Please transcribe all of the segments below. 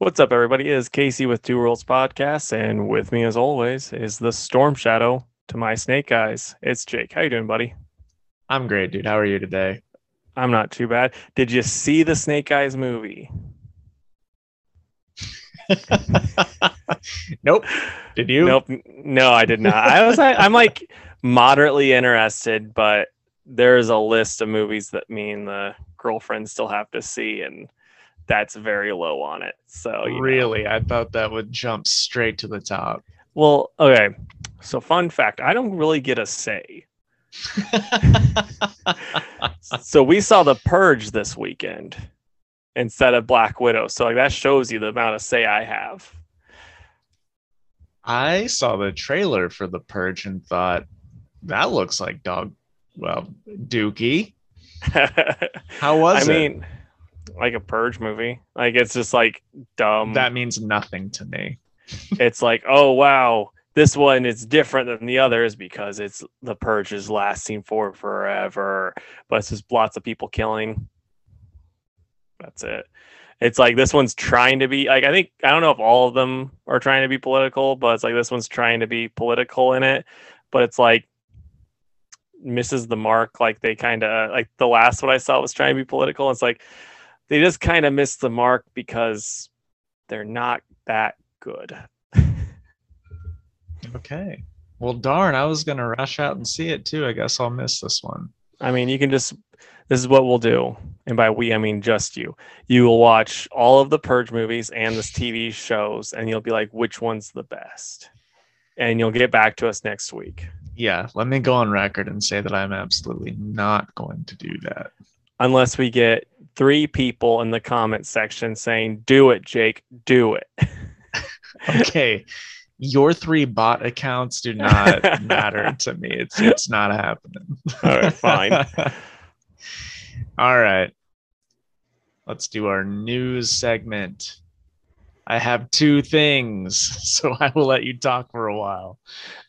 What's up, everybody? It is Casey with Two Worlds Podcast, and with me, as always, is the Storm Shadow to my snake eyes. It's Jake. How you doing, buddy? I'm great, dude. How are you today? I'm not too bad. Did you see the Snake Eyes movie? Nope. Did you? Nope. No, I did not. I'm like moderately interested, but there's a list of movies that me and the girlfriend still have to see, and that's very low on it. So really, I thought that would jump straight to the top. Well, okay. So fun fact, I don't really get a say. So we saw The Purge this weekend instead of Black Widow. So like, that shows you the amount of say I have. I saw the trailer for The Purge and thought that looks like dookie. How was it? I mean, like a Purge movie, like it's just like dumb. That means nothing to me. It's like, oh wow, this one is different than the others because it's The Purge's last scene for forever, but it's just lots of people killing. That's it. It's like this one's trying to be like, I don't know if all of them are trying to be political, but it's like this one's trying to be political in it, but it's like misses the mark. Like they kind of, like the last one I saw was trying to be political. It's like they just kind of missed the mark because they're not that good. Okay. Well, darn, I was going to rush out and see it too. I guess I'll miss this one. I mean, you can just, this is what we'll do. And by we, I mean just you. You will watch all of the Purge movies and this TV shows, and you'll be like, which one's the best? And you'll get back to us next week. Yeah. Let me go on record and say that I'm absolutely not going to do that. Unless we get 3 people in the comment section saying, do it, Jake, do it. Okay. Your 3 bot accounts do not matter to me. It's not happening. All right, fine. All right. Let's do our news segment. I have 2 things, so I will let you talk for a while.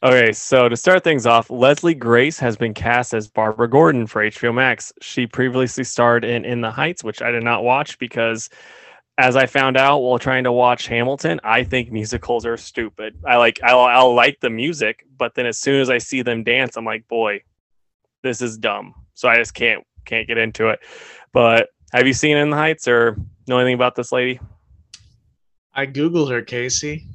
Okay, so to start things off, Leslie Grace has been cast as Barbara Gordon for HBO Max. She previously starred in the Heights, which I did not watch because, as I found out while trying to watch Hamilton, I think musicals are stupid. I'll like the music, but then as soon as I see them dance, I'm like, boy, this is dumb. So I just can't get into it. But have you seen In the Heights or know anything about this lady? I Googled her, Casey.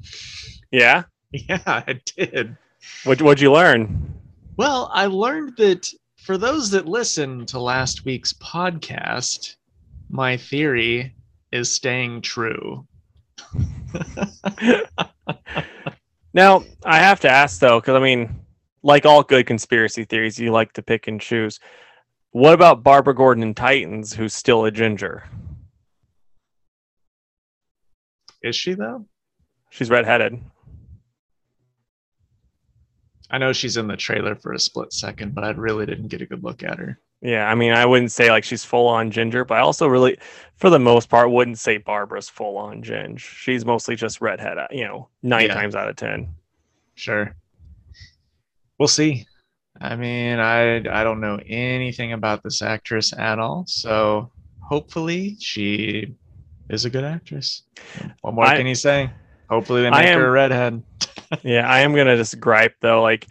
Yeah? Yeah, I did. What'd you learn? Well, I learned that for those that listened to last week's podcast, my theory is staying true. Now, I have to ask, though, because, I mean, like all good conspiracy theories, you like to pick and choose. What about Barbara Gordon in Titans, who's still a ginger? Is she, though? She's redheaded. I know she's in the trailer for a split second, but I really didn't get a good look at her. Yeah, I mean, I wouldn't say like she's full-on ginger, but I also really, for the most part, wouldn't say Barbara's full-on ginger. She's mostly just redhead, you know, 9 times out of 10. Sure. We'll see. I mean, I don't know anything about this actress at all, so hopefully she is a good actress. What more can you say? Hopefully they make her a redhead. Yeah, I am gonna just gripe though, like,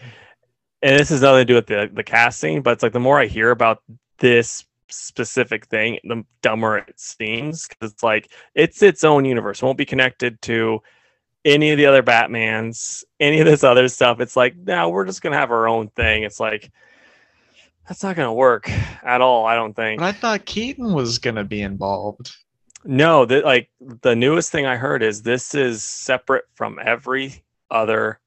and this has nothing to do with the casting, but it's like the more I hear about this specific thing, the dumber it seems. Because it's like it's its own universe. It won't be connected to any of the other Batmans, any of this other stuff. It's like, no, we're just gonna have our own thing. It's like that's not gonna work at all, I don't think. But I thought Keaton was gonna be involved. No, like the newest thing I heard is this is separate from every other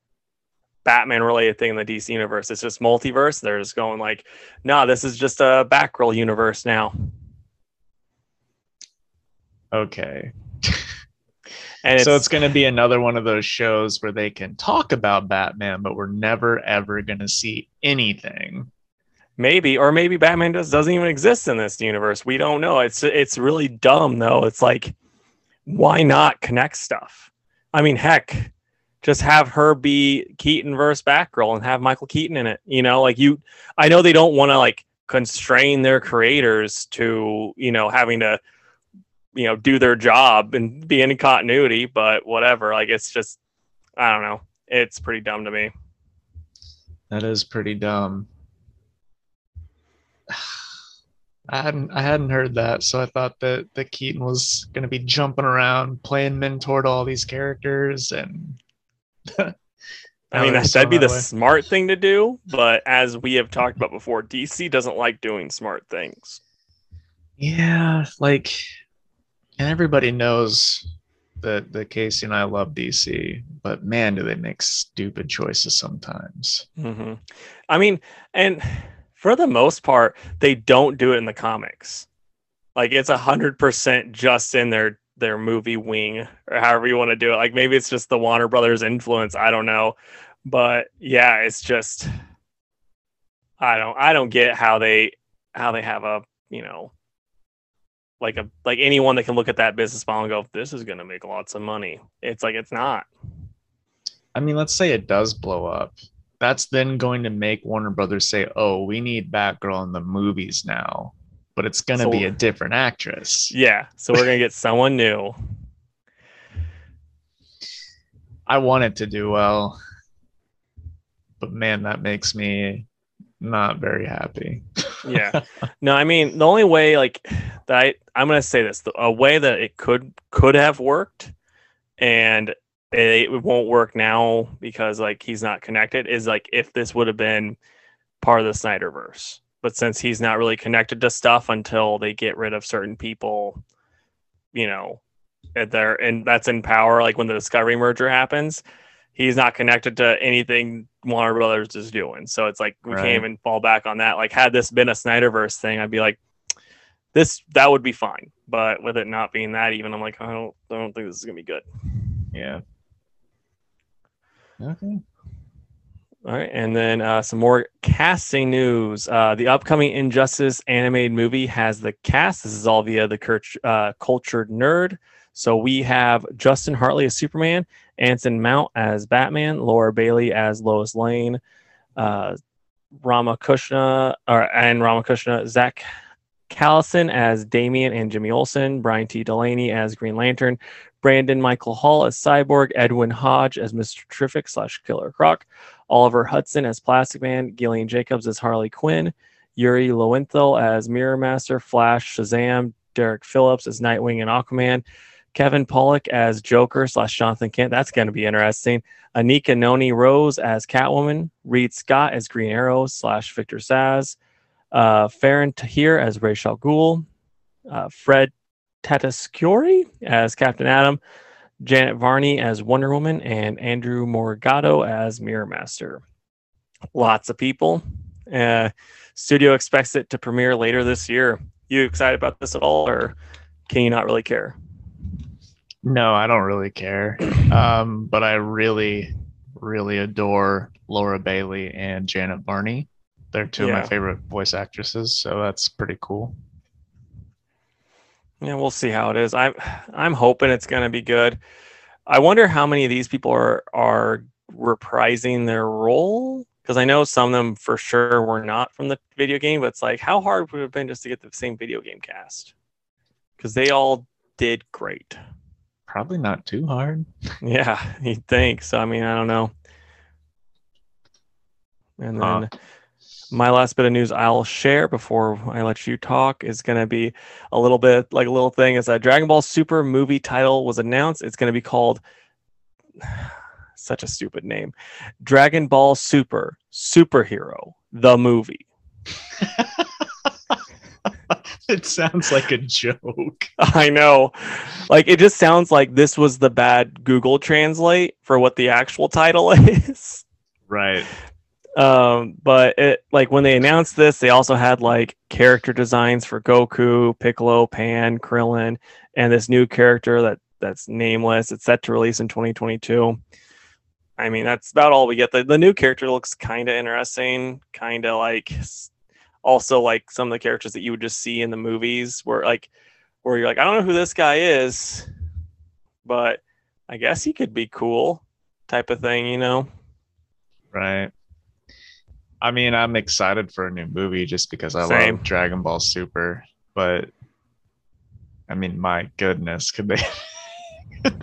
Batman-related thing in the DC universe. It's just multiverse. They're just going like, no, this is just a Batgirl universe now. Okay. And so it's going to be another one of those shows where they can talk about Batman, but we're never, ever going to see anything. Maybe, or maybe Batman just doesn't even exist in this universe. We don't know. It's really dumb, though. It's like, why not connect stuff? I mean, heck, just have her be Keaton versus Batgirl and have Michael Keaton in it. You know, like I know they don't want to like constrain their creators to, you know, having to you know, do their job and be in continuity, but whatever. Like, it's just, I don't know. It's pretty dumb to me. That is pretty dumb. I hadn't heard that, so I thought that Keaton was going to be jumping around, playing mentor to all these characters, and I mean, that'd be the smart thing to do, but as we have talked about before, DC doesn't like doing smart things. Yeah, like, and everybody knows that Casey and I love DC, but man, do they make stupid choices sometimes. Mm-hmm. I mean, and for the most part, they don't do it in the comics. Like, it's 100% just in their movie wing, or however you want to do it. Like, maybe it's just the Warner Brothers influence. I don't know. But yeah, it's just, I don't get how they have a, you know, like anyone that can look at that business model and go, this is going to make lots of money. It's like, it's not. I mean, let's say it does blow up. That's then going to make Warner Brothers say, oh, we need Batgirl in the movies now, but it's going to be a different actress. Yeah. So we're going to get someone new. I want it to do well, but man, that makes me not very happy. Yeah. No, I mean, the only way, like, that I'm going to say this, a way that it could have worked, and it won't work now because, like, he's not connected, is like if this would have been part of the Snyderverse, but since he's not really connected to stuff until they get rid of certain people, you know, at their, and that's in power. Like when the Discovery merger happens, he's not connected to anything Warner Brothers is doing. So it's like, we can't even fall back on that. Like, had this been a Snyderverse thing, I'd be like, that would be fine. But with it not being that, even, I'm like, I don't think this is gonna be good. Yeah. Okay. All right. And then some more casting news. The upcoming Injustice animated movie has the cast. This is all via the Cultured Nerd. So we have Justin Hartley as Superman, Anson Mount as Batman, Laura Bailey as Lois Lane, Ramakrishna, Zach Callison as Damian and Jimmy Olsen, Brian T Delaney as Green Lantern, Brandon Michael Hall as Cyborg, Edwin Hodge as Mr. Terrific / Killer Croc, Oliver Hudson as Plastic Man, Gillian Jacobs as Harley Quinn, Yuri Lowenthal as Mirror Master, Flash, Shazam, Derek Phillips as Nightwing and Aquaman, Kevin Pollak as Joker / Jonathan Kent. That's going to be interesting. Anika Noni Rose as Catwoman, Reed Scott as Green Arrow / Victor Saz, Farron Tahir as Ra's al Ghul, Fred Tatasciore as Captain Atom, Janet Varney as Wonder Woman, and Andrew Morgato as Mirror Master. Lots of people. Studio expects it to premiere later this year. You excited about this at all, or can you not really care? No, I don't really care. But I really, really adore Laura Bailey and Janet Varney. They're two of my favorite voice actresses, so that's pretty cool. Yeah, we'll see how it is. I'm hoping it's going to be good. I wonder how many of these people are reprising their role, because I know some of them for sure were not from the video game, but it's like, how hard would it have been just to get the same video game cast? Because they all did great. Probably not too hard. Yeah, you'd think. So, I mean, I don't know. And then... my last bit of news I'll share before I let you talk is going to be a little bit like a little thing. It's a Dragon Ball Super movie title was announced. It's going to be called, such a stupid name, Dragon Ball Super Superhero, the movie. It sounds like a joke. I know. Like, it just sounds like this was the bad Google Translate for what the actual title is. Right. But it, like, when they announced this, they also had like character designs for Goku, Piccolo, Pan, Krillin, and this new character that's nameless. It's set to release in 2022. I mean, that's about all we get. The new character looks kind of interesting, kind of like also like some of the characters that you would just see in the movies where you're like, I don't know who this guy is, but I guess he could be cool type of thing, you know? Right. I mean, I'm excited for a new movie just because I love Dragon Ball Super, but I mean, my goodness, could they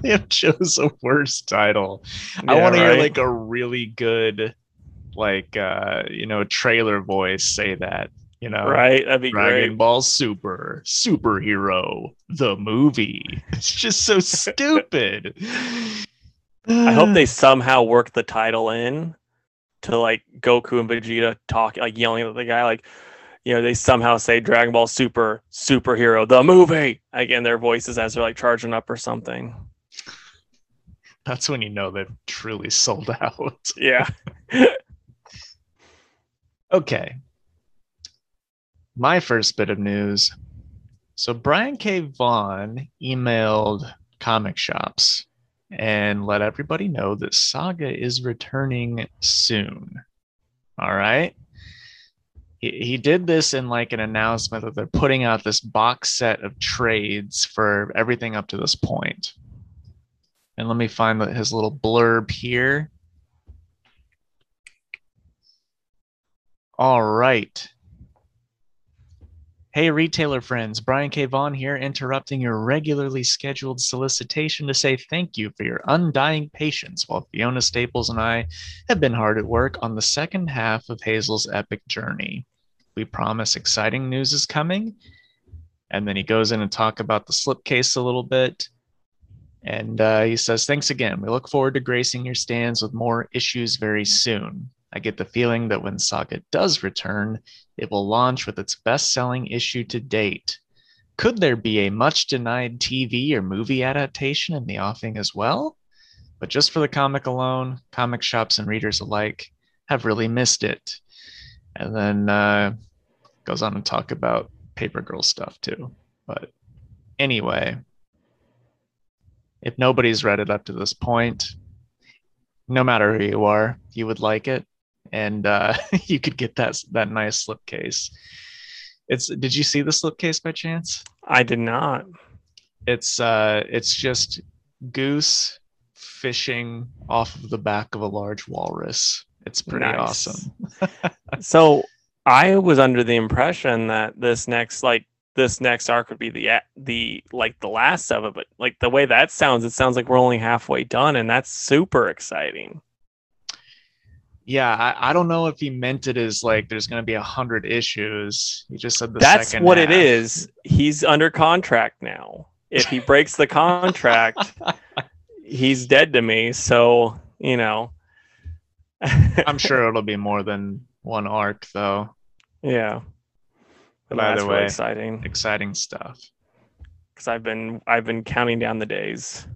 they have chose a worse title? Yeah, I want to hear like a really good, like, you know, trailer voice say that, you know, right? That'd be Dragon great. Ball Super Superhero the Movie. It's just so stupid. I hope they somehow work the title in to like Goku and Vegeta talk, like yelling at the guy, like, you know, they somehow say Dragon Ball Super Superhero the Movie again, like, their voices as they're like charging up or something. That's when you know they've truly sold out. Yeah. Okay. My first bit of news. So Brian K. Vaughan emailed comic shops and let everybody know that Saga is returning soon. All right. He did this in like an announcement that they're putting out this box set of trades for everything up to this point. And let me find his little blurb here. All right. Hey, retailer friends, Brian K. Vaughan here, interrupting your regularly scheduled solicitation to say thank you for your undying patience while Fiona Staples and I have been hard at work on the second half of Hazel's epic journey. We promise exciting news is coming. And then he goes in and talks about the slipcase a little bit. And he says, thanks again. We look forward to gracing your stands with more issues very soon. I get the feeling that when Saga does return, it will launch with its best-selling issue to date. Could there be a much-denied TV or movie adaptation in the offing as well? But just for the comic alone, comic shops and readers alike have really missed it. And then goes on to talk about Paper Girl stuff too. But anyway, if nobody's read it up to this point, no matter who you are, you would like it. And you could get that nice slipcase. Did you see the slipcase by chance? I did not. It's just Goose fishing off of the back of a large walrus. It's pretty awesome. So I was under the impression that this next arc would be the last of it, but like the way that sounds, it sounds like we're only halfway done, and that's super exciting. Yeah, I don't know if he meant it as like there's going to be 100 issues. He just said that's second what half. It is. He's under contract now. If he breaks the contract, he's dead to me. So you know, I'm sure it'll be more than one arc, though. Yeah. But either way, exciting stuff. Because I've been counting down the days.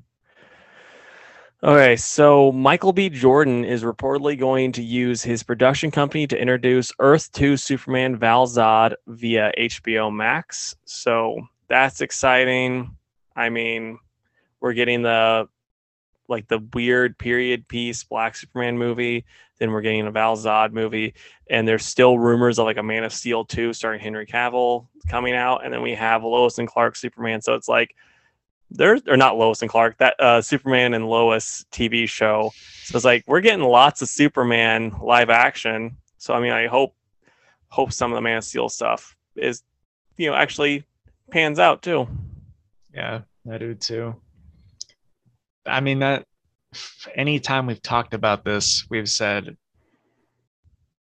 Okay, so Michael B. Jordan is reportedly going to use his production company to introduce Earth 2 Superman Val Zod via HBO Max. So that's exciting. I mean, we're getting the weird period piece Black Superman movie. Then we're getting a Val Zod movie. And there's still rumors of like a Man of Steel 2 starring Henry Cavill coming out. And then we have Lois and Clark Superman. So it's like, not Lois and Clark, that Superman and Lois TV show. So it's like, we're getting lots of Superman live action. So, I mean, I hope some of the Man of Steel stuff is, you know, actually pans out too. Yeah, I do too. I mean, that anytime we've talked about this, we've said,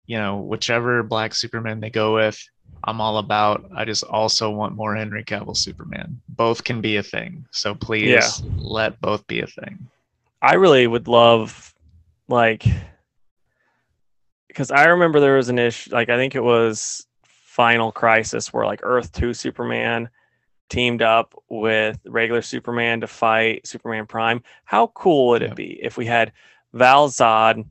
you know, whichever Black Superman they go with, I'm all about. I just also want more Henry Cavill Superman. Both can be a thing. So please let both be a thing. I really would love, like, because I remember there was an issue, like, I think it was Final Crisis, where like Earth 2 Superman teamed up with regular Superman to fight Superman Prime. How cool would it be if we had Val Zod,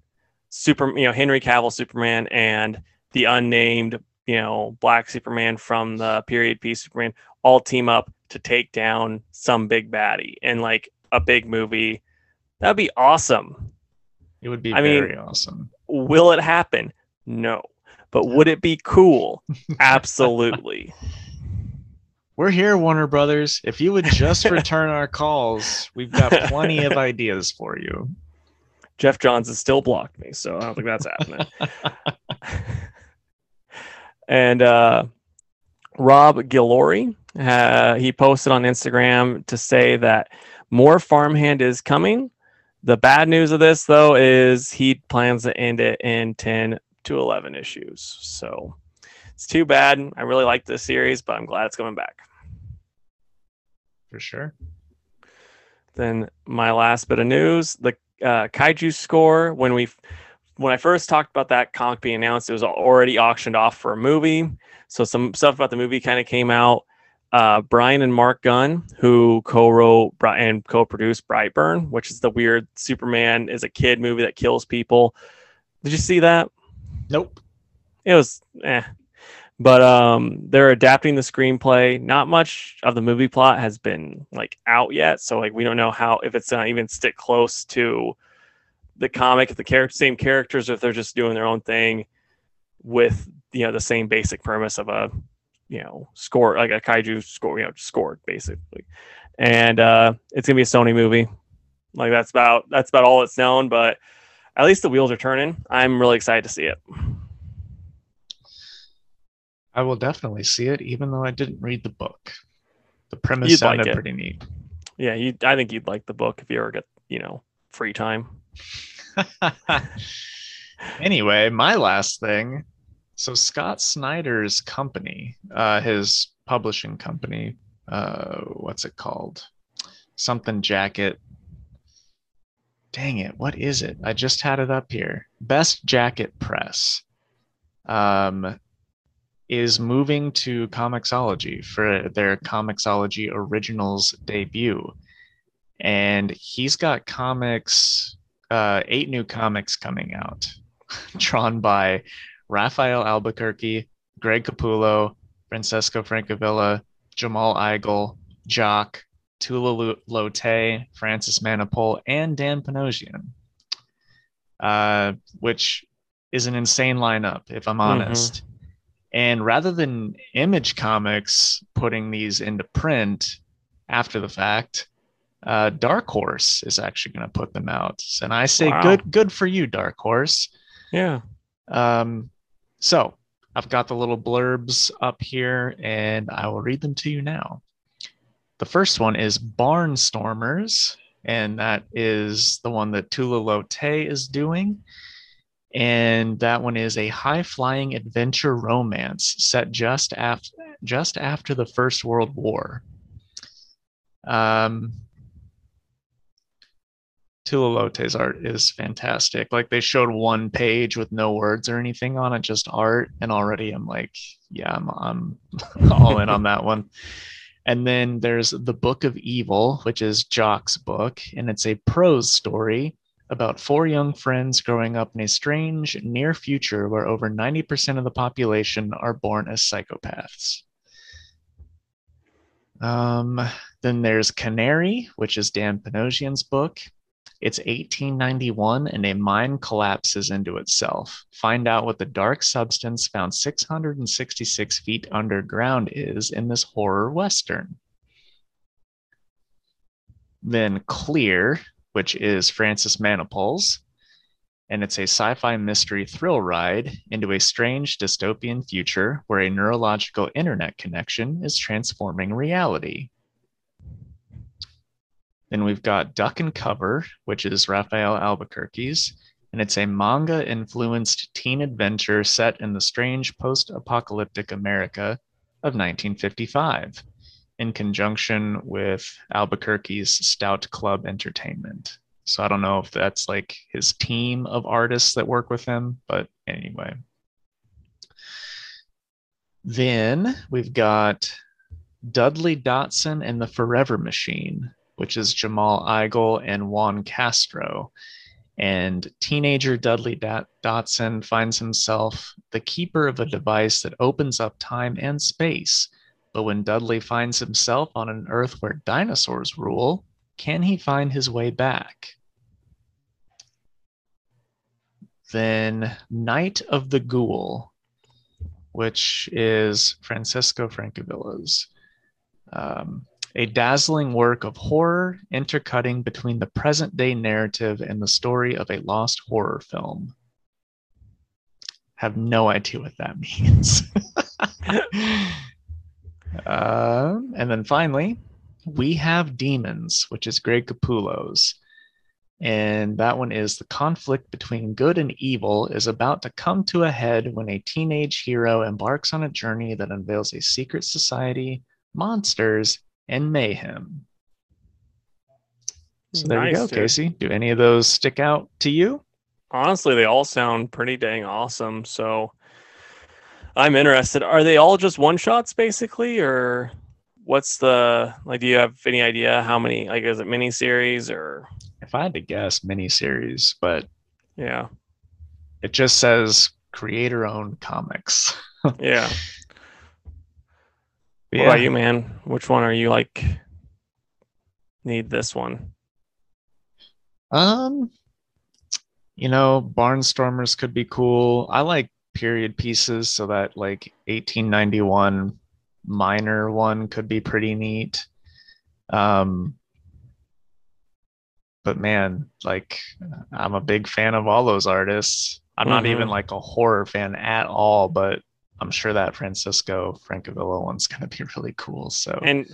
Henry Cavill Superman, and the unnamed, you know, Black Superman from the period piece Superman all team up to take down some big baddie in like a big movie? That'd be awesome. It would be awesome. Will it happen? No. But would it be cool? Absolutely. We're here, Warner Brothers. If you would just return our calls, we've got plenty of ideas for you. Jeff Johns has still blocked me, so I don't think that's happening. And Rob Gillory, he posted on Instagram to say that more farmhand is coming. The bad news of this, though, is he plans to end it in 10 to 11 issues. So it's too bad. I really like this series, but I'm glad it's coming back. For sure. Then my last bit of news, the Kaiju score. When I first talked about that comic being announced, it was already auctioned off for a movie. So some stuff about the movie kind of came out. Brian and Mark Gunn, who co-wrote and co-produced Brightburn, which is the weird Superman is a kid movie that kills people. Did you see that? Nope. It was eh. But they're adapting the screenplay. Not much of the movie plot has been like out yet, so like we don't know how, if it's not even stick close to the comic, if the same characters, or if they're just doing their own thing with, you know, the same basic premise of a, you know, score, like a kaiju score, you know, scored basically. And it's gonna be a Sony movie. Like that's about all it's known, but at least the wheels are turning. I'm really excited to see it. I will definitely see it, even though I didn't read the book. The premise you'd sounded like pretty neat. Yeah, I think you'd like the book if you ever get, you know, free time. Anyway, my last thing. So Scott Snyder's company, his publishing company, what's it called? Something Jacket. Dang it, what is it? I just had it up here. Best Jacket Press. Is moving to Comixology for their Comixology Originals debut. And he's got comics, 8 new comics coming out, drawn by Raphael Albuquerque, Greg Capullo, Francesco Francovilla, Jamal Igle, Jock, Tula Lotay, Francis Manapole, and Dan Panosian, which is an insane lineup, if I'm honest. Mm-hmm. And rather than Image Comics putting these into print after the fact, Dark Horse is actually going to put them out. And I say, wow. Good for you, Dark Horse. Yeah. So I've got the little blurbs up here, and I will read them to you now. The first one is Barnstormers, and that is the one that Tula Lotay is doing. And that one is a high-flying adventure romance set just after the First World War. Tula Lotay's art is fantastic. Like, they showed one page with no words or anything on it, just art. And already I'm like, yeah, I'm all in on that one. And then there's The Book of Evil, which is Jock's book. And it's a prose story about 4 young friends growing up in a strange near future where over 90% of the population are born as psychopaths. Then there's Canary, which is Dan Panosian's book. It's 1891 and a mine collapses into itself. Find out what the dark substance found 666 feet underground is in this horror western. Then Clear, which is Francis Manipole's, and it's a sci-fi mystery thrill ride into a strange dystopian future where a neurological internet connection is transforming reality. Then we've got Duck and Cover, which is Raphael Albuquerque's, and it's a manga-influenced teen adventure set in the strange post-apocalyptic America of 1955. In conjunction with Albuquerque's Stout Club Entertainment. So I don't know if that's like his team of artists that work with him, but anyway. Then we've got Dudley Dotson and the Forever Machine, which is Jamal Igle and Juan Castro. And teenager Dudley Dotson finds himself the keeper of a device that opens up time and space. But when Dudley finds himself on an Earth where dinosaurs rule, can he find his way back? Then Night of the Ghoul, which is Francesco Francovilla's, a dazzling work of horror intercutting between the present-day narrative and the story of a lost horror film. Have no idea what that means. And then finally, We Have Demons, which is Greg Capullo's. And that one is, the conflict between good and evil is about to come to a head when a teenage hero embarks on a journey that unveils a secret society, monsters, and mayhem. So there you go, dude. Casey. Do any of those stick out to you? Honestly, they all sound pretty dang awesome. So I'm interested. Are they all just one-shots, basically, or what's the, like, do you have any idea how many, like, is it miniseries or? If I had to guess, miniseries, but yeah, it just says creator-owned comics. Yeah. What about you, man? Which one are you like? Need this one? You know, Barnstormers could be cool. I like period pieces, so that like 1891 minor one could be pretty neat. But man, like, I'm a big fan of all those artists. I'm not even like a horror fan at all, but I'm sure that Francesco Francovilla one's gonna be really cool. So, and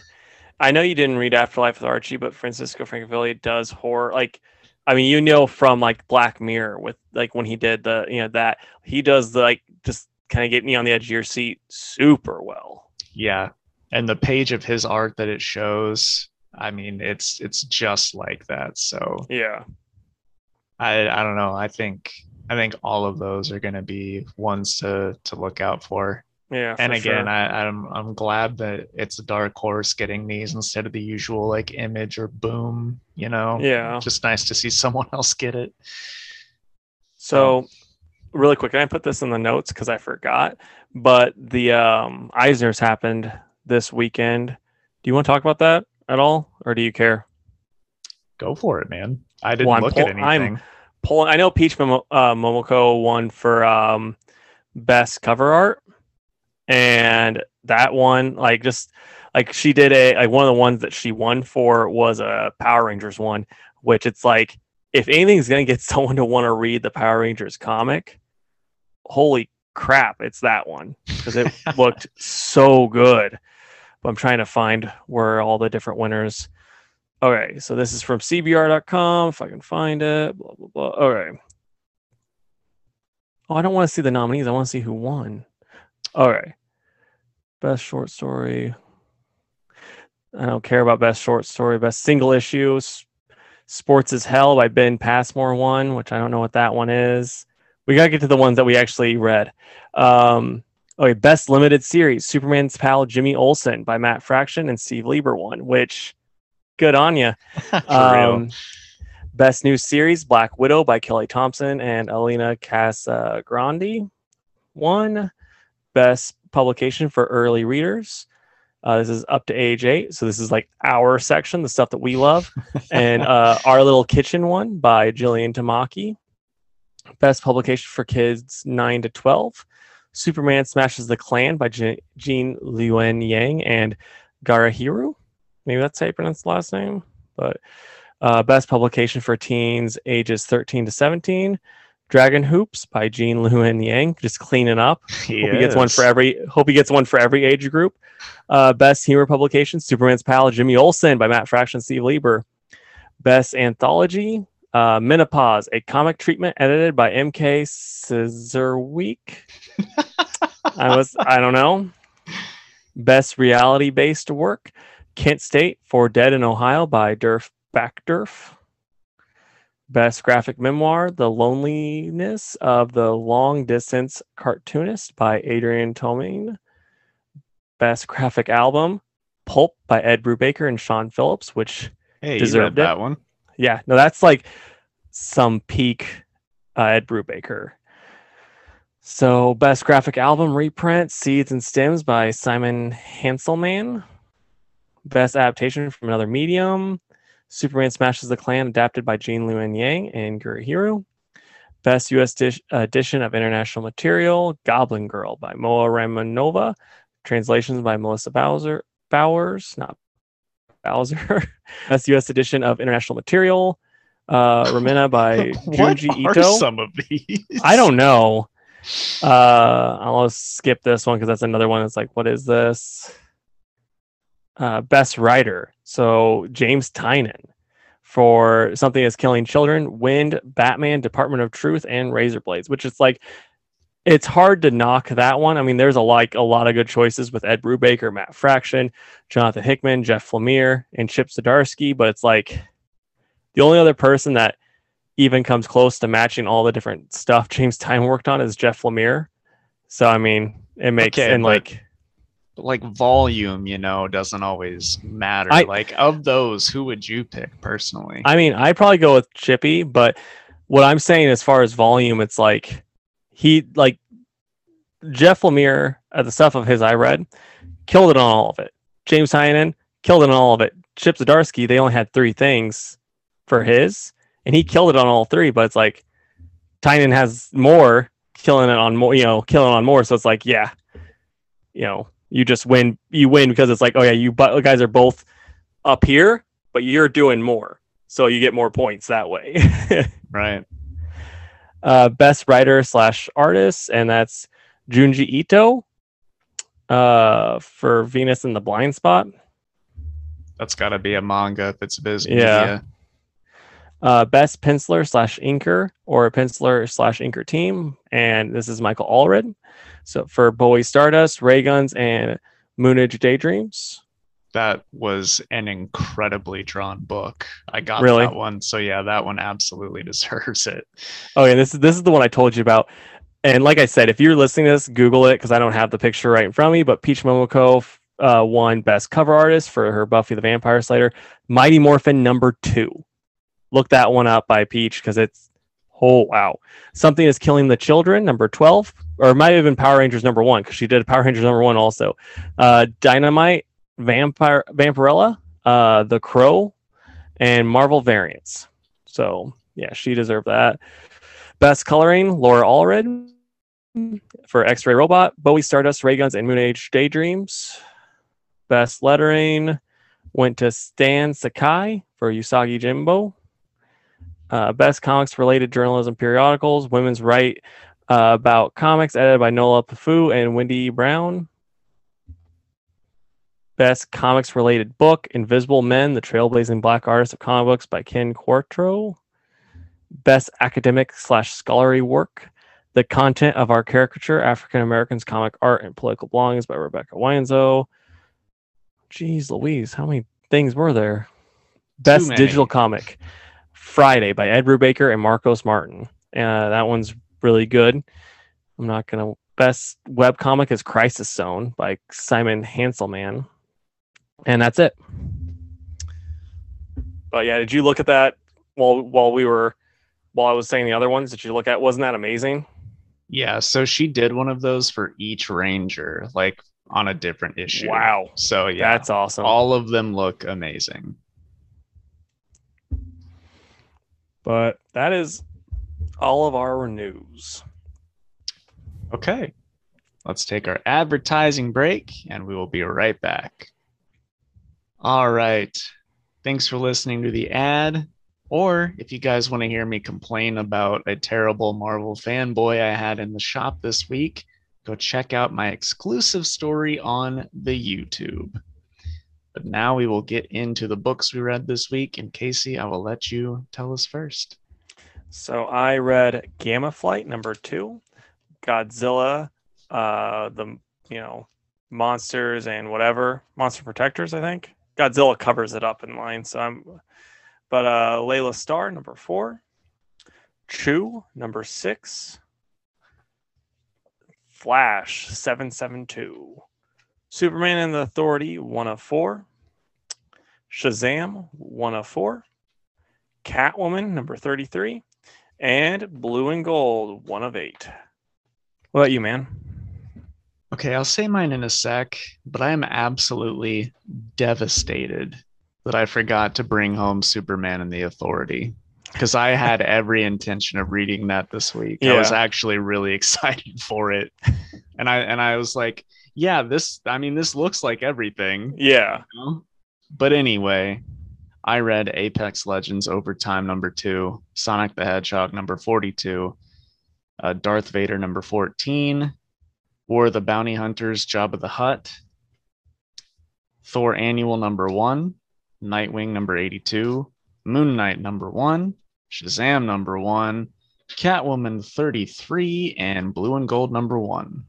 I know you didn't read Afterlife with Archie, but Francesco Francovilla does horror. Like, I mean, you know, from like Black Mirror, with like when he did the, you know, that he does the, like, just kind of getting you on the edge of your seat super well. Yeah, and the page of his art that it shows, I mean, it's just like that. So yeah, I don't know. I think all of those are going to be ones to look out for. Yeah, and again, sure. I'm glad that it's a dark horse getting these instead of the usual like Image or Boom, you know. Yeah, just nice to see someone else get it. So really quick, and I put this in the notes because I forgot, but the Eisners happened this weekend. Do you want to talk about that at all, or do you care? Go for it, man. I didn't look at anything. I'm pulling. I know Peach Momoko won for best cover art. And that one, like, just like she did a, like, one of the ones that she won for was a Power Rangers one, which it's like, if anything's going to get someone to want to read the Power Rangers comic, holy crap, it's that one, because it looked so good. But I'm trying to find where all the different winners. Okay, so this is from CBR.com. If I can find it, blah, blah, blah. All right. Oh, I don't want to see the nominees. I want to see who won. All right. Best short story. I don't care about best short story. Best single issue. Sports is Hell by Ben Passmore won, which I don't know what that one is. We got to get to the ones that we actually read. Okay, best limited series. Superman's Pal Jimmy Olsen by Matt Fraction and Steve Lieber won, which, good on you. Best new series. Black Widow by Kelly Thompson and Alina Casagrande won. Best publication for early readers. This is up to age 8. So this is like our section, the stuff that we love. And Our Little Kitchen one by Jillian Tamaki. Best publication for kids 9 to 12. Superman Smashes the Klan by Gene Luen Yang and Gurihiru. Maybe that's how you pronounce the last name. But best publication for teens ages 13 to 17. Dragon Hoops by Gene Luen Yang, just cleaning up. Hope he gets one for every age group. Best humor publication, Superman's Pal Jimmy Olsen by Matt Fraction and Steve Lieber. Best anthology, Menopause, a comic treatment edited by M.K. Scissorweek. I don't know. Best reality-based work, Kent State for Dead in Ohio by Durf Backdurf. Best graphic memoir, The Loneliness of the Long Distance Cartoonist by Adrian Tomain. Best graphic album, Pulp by Ed Brubaker and Sean Phillips, which deserved that one. Yeah, no, that's like some peak Ed Brubaker. So best graphic album reprint, Seeds and Stems by Simon Hanselman. Best adaptation from another medium, Superman Smashes the Klan, adapted by Gene Luen Yang and Gurihiru. Best U.S. edition of international material, Goblin Girl by Moa Ramanova. Translations by Melissa Bowers, not Bowser. Best U.S. edition of international material, Ramena by Junji Ito. What are some of these? I don't know. I'll skip this one because that's another one that's like, what is this? Best Writer. So James Tynion for Something Is Killing Children, Wind, Batman, Department of Truth, and Razor Blades, which is like, it's hard to knock that one. I mean, there's a lot of good choices with Ed Brubaker, Matt Fraction, Jonathan Hickman, Jeff Lemire, and Chip Zdarsky, but it's like the only other person that even comes close to matching all the different stuff James Tynion worked on is Jeff Lemire. So I mean, it makes and like volume, you know, doesn't always matter. Like of those, who would you pick personally? I mean, I probably go with Chippy, but what I'm saying as far as volume, it's like he, like Jeff Lemire, the stuff of his I read, killed it on all of it. James Tynion killed it on all of it. Chip Zdarsky, they only had three things for his, and he killed it on all three. But it's like Tynion has more, killing it on more, you know, killing on more. So it's like, yeah, you know, you just win. You win because it's like, oh yeah, you guys are both up here, but you're doing more, so you get more points that way. Right. Best writer / artist, and that's Junji Ito for Venus in the Blind Spot. That's got to be a manga if it's business. Yeah. Best penciler / inker, or penciler / inker team, and this is Michael Allred. So for Bowie Stardust, Ray Guns, and Moonage Daydreams. That was an incredibly drawn book. I got that one. So yeah, that one absolutely deserves it. Oh yeah, this is the one I told you about. And like I said, if you're listening to this, Google it, because I don't have the picture right in front of me. But Peach Momoko won Best Cover Artist for her Buffy the Vampire Slayer, Mighty Morphin #2. Look that one up by Peach, because it's, oh wow. Something Is Killing the Children, #12. Or it might have been Power Rangers #1, because she did Power Rangers #1 also. Dynamite, Vampirella, The Crow, and Marvel Variants. So yeah, she deserved that. Best coloring, Laura Allred for X-Ray Robot, Bowie Stardust, Ray Guns, and Moon Age Daydreams. Best lettering went to Stan Sakai for Usagi Jimbo. Best comics related journalism periodicals, Women's Right About Comics, edited by Nola Pafu and Wendy Brown. Best comics related book, Invisible Men, The Trailblazing Black Artist of Comic Books by Ken Quartro. Best academic / scholarly work, The Content of Our Caricature, African Americans, Comic Art and Political Belongings by Rebecca Wienzo. Jeez Louise, how many things were there? Best digital comic, Friday by Ed Brubaker and Marcos Martin. That one's really good. I'm not gonna. Best webcomic is Crisis Zone by Simon Hanselman, and that's it. But yeah, did you look at that while I was saying the other ones that you look at? Wasn't that amazing? Yeah. So she did one of those for each Ranger, like on a different issue. Wow. So yeah, that's awesome. All of them look amazing. But that is all of our news. Okay. Let's take our advertising break and we will be right back. All right. Thanks for listening to the ad. Or if you guys want to hear me complain about a terrible Marvel fanboy I had in the shop this week, go check out my exclusive story on the YouTube. But now we will get into the books we read this week. And Casey, I will let you tell us first. So I read Gamma Flight #2, Godzilla, the, you know, monsters and whatever, monster protectors, I think. Godzilla covers it up in line. So Layla Starr #4, Chew #6, Flash 772. Superman and the Authority, 1 of 4. Shazam, 1 of 4. Catwoman, #33. And Blue and Gold, 1 of 8. What about you, man? Okay, I'll say mine in a sec, but I am absolutely devastated that I forgot to bring home Superman and the Authority, because I had every intention of reading that this week. Yeah. I was actually really excited for it. And I was like, yeah, this looks like everything. Yeah. You know? But anyway, I read Apex Legends Overtime #2, Sonic the Hedgehog #42, Darth Vader #14, War of the Bounty Hunters, Jabba the Hutt, Thor Annual number 1, Nightwing number 82, Moon Knight number 1, Shazam number 1, Catwoman 33, and Blue and Gold number 1.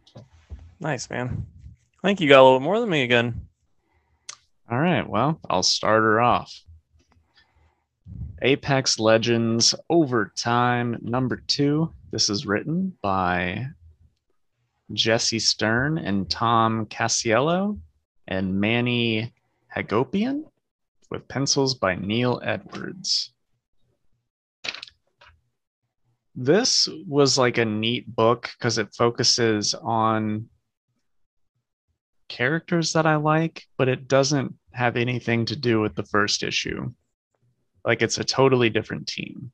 Nice, man. I think you got a little more than me again. All right, well, I'll start her off. Apex Legends Overtime number 2. This is written by Jesse Stern and Tom Cassiello and Manny Hagopian with pencils by Neil Edwards. This was like a neat book because it focuses on characters that I like, but it doesn't have anything to do with the first issue. Like, it's a totally different team.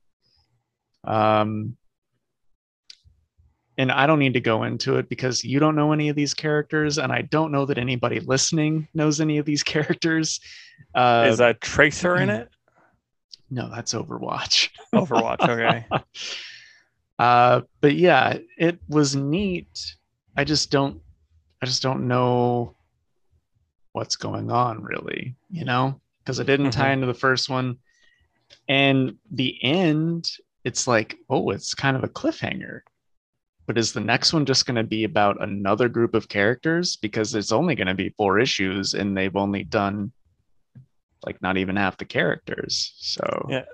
And I don't need to go into it because you don't know any of these characters, and I don't know that anybody listening knows any of these characters. Is a Tracer in it? No, that's Overwatch. Overwatch, okay. But yeah, it was neat. I just don't know what's going on, really, you know, because it didn't tie into the first one. And the end, it's like, oh, it's kind of a cliffhanger. But is the next one just going to be about another group of characters? Because it's only going to be 4 issues, and they've only done like not even half the characters. So yeah,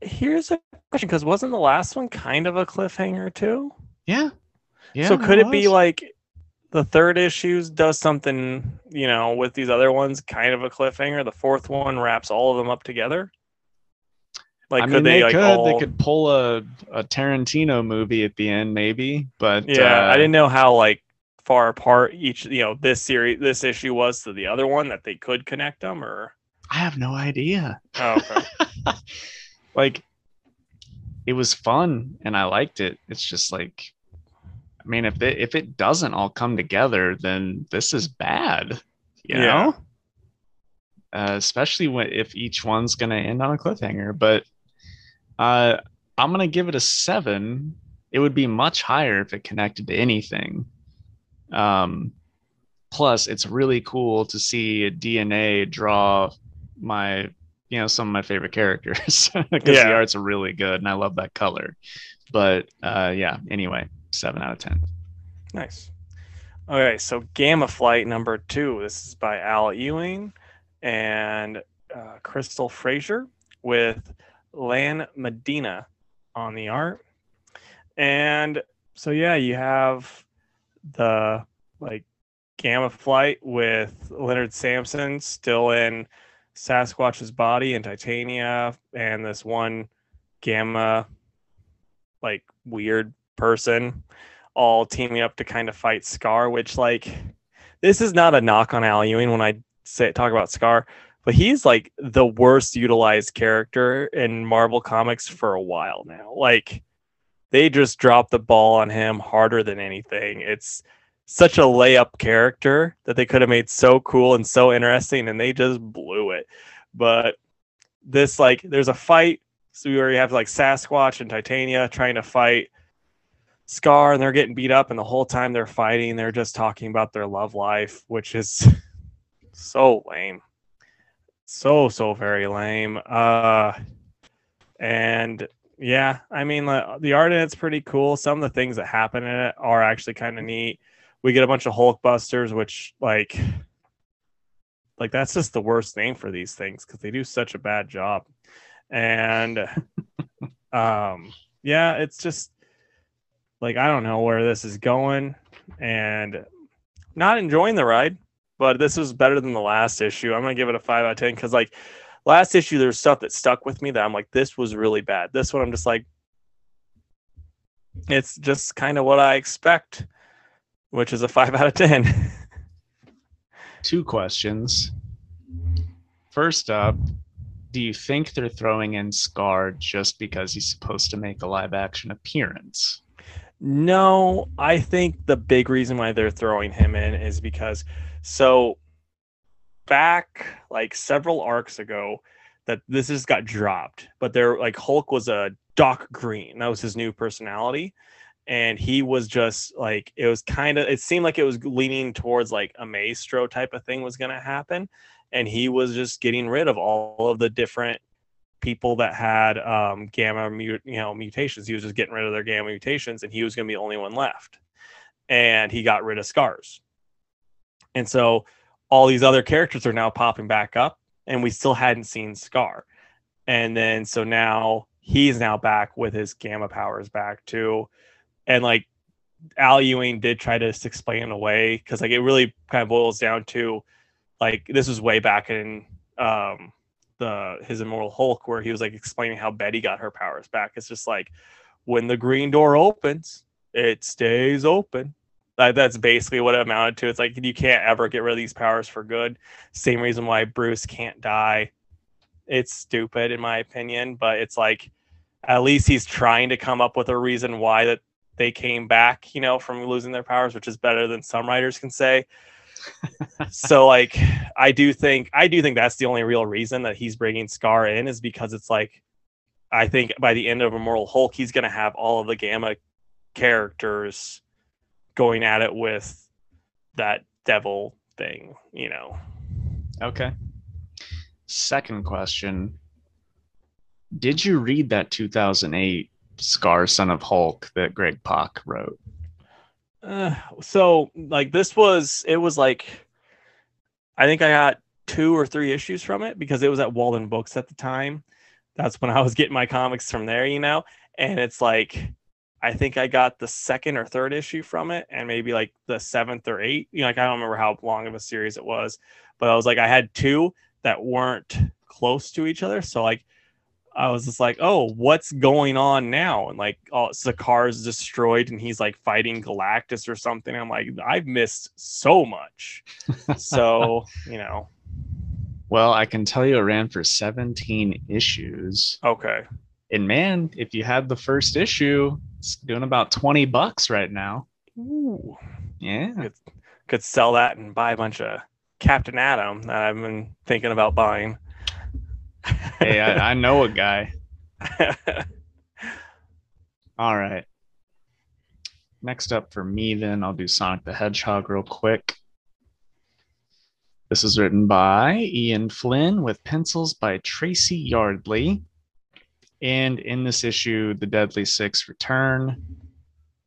here's a question, because wasn't the last one kind of a cliffhanger too? Yeah. So could it be like the third issue does something, you know, with these other ones, kind of a cliffhanger. The fourth one wraps all of them up together. Like, I mean, they could pull a Tarantino movie at the end, maybe. But yeah, I didn't know how like far apart each, you know, this issue was to the other one, that they could connect them, or I have no idea. Oh, okay. Like, it was fun and I liked it. It's just like, I mean, if it doesn't all come together, then this is bad, you know? Especially if each one's going to end on a cliffhanger. But I'm going to give it a 7. It would be much higher if it connected to anything. Plus, it's really cool to see DNA draw some of my favorite characters, because the arts are really good and I love that color. But anyway. 7 out of 10. Nice. All right, so Gamma Flight number 2. This is by Al Ewing and Crystal Frazier with Lan Medina on the art. And so you have the like Gamma Flight with Leonard Sampson still in Sasquatch's body and Titania, and this one Gamma like weird person all teaming up to kind of fight Scar, which, like, this is not a knock on Al Ewing when I talk about Scar, but he's like the worst utilized character in Marvel Comics for a while now. Like, they just dropped the ball on him harder than anything. It's such a layup character that they could have made so cool and so interesting, and they just blew it. But this, like, there's a fight, so we already have like Sasquatch and Titania trying to fight Scar, and they're getting beat up, and the whole time they're fighting, they're just talking about their love life, which is so lame. So very lame. And yeah, I mean, the art in it's pretty cool. Some of the things that happen in it are actually kind of neat. We get a bunch of Hulkbusters, which like that's just the worst name for these things, because they do such a bad job. And it's just like, I don't know where this is going, and not enjoying the ride, but this was better than the last issue. I'm going to give it a 5 out of 10 because, like, last issue, there's stuff that stuck with me that I'm like, this was really bad. This one, I'm just like, it's just kind of what I expect, which is a 5 out of 10. 2 questions. First up, do you think they're throwing in Scar just because he's supposed to make a live-action appearance? No, I think the big reason why they're throwing him in is because, so back like several arcs ago, that this just got dropped, but they're like, Hulk was a Doc Green. That was his new personality. And he was just like, it was kind of, it seemed like it was leaning towards like a maestro type of thing was going to happen. And he was just getting rid of all of the different people that had gamma mutations. He was just getting rid of their gamma mutations, and he was going to be the only one left. And he got rid of Scars. And so all these other characters are now popping back up, and we still hadn't seen Scar. And then, so now he's now back with his gamma powers back too. And like Al Ewing did try to explain it away, because like it really kind of boils down to like, this was way back in his Immortal Hulk, where he was like explaining how Betty got her powers back. It's just like, when the green door opens, it stays open. That's basically what it amounted to. It's like, you can't ever get rid of these powers for good. Same reason why Bruce can't die. It's stupid in my opinion, but it's like, at least he's trying to come up with a reason why that they came back, you know, from losing their powers, which is better than some writers can say. So like, I do think that's the only real reason that he's bringing Scar in, is because it's like, I think by the end of Immortal Hulk, he's going to have all of the gamma characters going at it with that devil thing, you know? Okay. Second question. Did you read that 2008 Scar Son of Hulk that Greg Pak wrote? So like it was like, I think I got 2 or 3 issues from it, because it was at Walden Books at the time. That's when I was getting my comics from there, you know? And it's like, I think I got the 2nd or 3rd issue from it, and maybe like the 7th or 8th, you know, like I don't remember how long of a series it was, but I was like, I had 2 that weren't close to each other. So like, I was just like, oh, what's going on now? And like, oh, Sakaar's destroyed and he's like fighting Galactus or something. I'm like, I've missed so much. So, you know. Well, I can tell you it ran for 17 issues. Okay. And man, if you had the first issue, it's doing about $20 right now. Ooh. Yeah. Could sell that and buy a bunch of Captain Atom that I've been thinking about buying. Hey, I know a guy. All right. Next up for me, then, I'll do Sonic the Hedgehog real quick. This is written by Ian Flynn with pencils by Tracy Yardley. And in this issue, the Deadly Six return.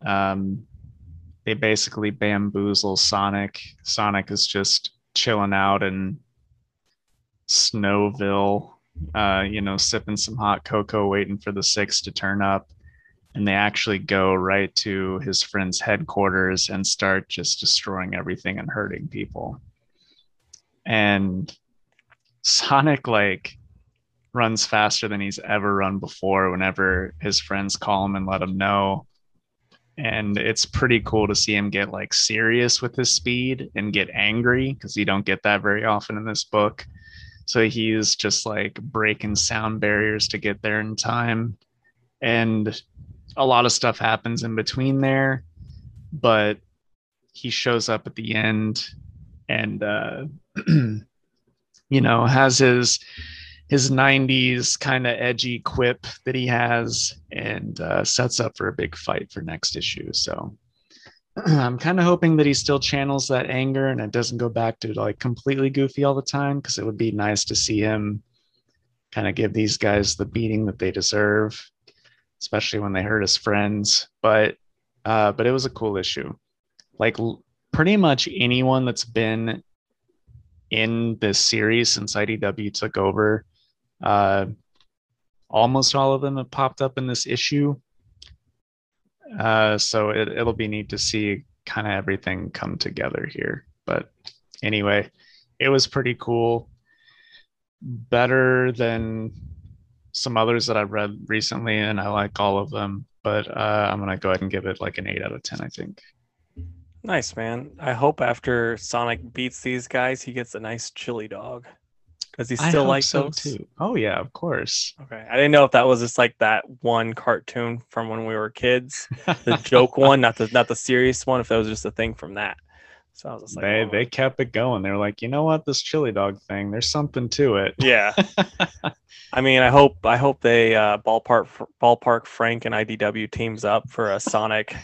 They basically bamboozle Sonic. Sonic is just chilling out in Snowville, you know, sipping some hot cocoa, waiting for the Six to turn up, and they actually go right to his friend's headquarters and start just destroying everything and hurting people. And Sonic like runs faster than he's ever run before whenever his friends call him and let him know. And it's pretty cool to see him get like serious with his speed and get angry, because you don't get that very often in this book. So he's just like breaking sound barriers to get there in time. And a lot of stuff happens in between there, but he shows up at the end and, you know, has his 90s kind of edgy quip that he has, and sets up for a big fight for next issue. So I'm kind of hoping that he still channels that anger and it doesn't go back to like completely goofy all the time, because it would be nice to see him kind of give these guys the beating that they deserve, especially when they hurt his friends. But it was a cool issue. Like pretty much anyone that's been in this series since IDW took over, almost all of them have popped up in this issue. So it'll be neat to see kind of everything come together here. But anyway, it was pretty cool. Better than some others that I've read recently, and I like all of them. But I'm going to go ahead and give it like an 8 out of 10, I think. Nice, man. I hope after Sonic beats these guys, he gets a nice chili dog. Because he still likes so those too. Oh yeah, of course. Okay, I didn't know if that was just like that one cartoon from when we were kids, the joke one, not the serious one. If that was just a thing from that, So I was just like, they kept it going. They're like, you know what, this chili dog thing, there's something to it. Yeah. I mean, I hope they ballpark Frank and IDW teams up for a Sonic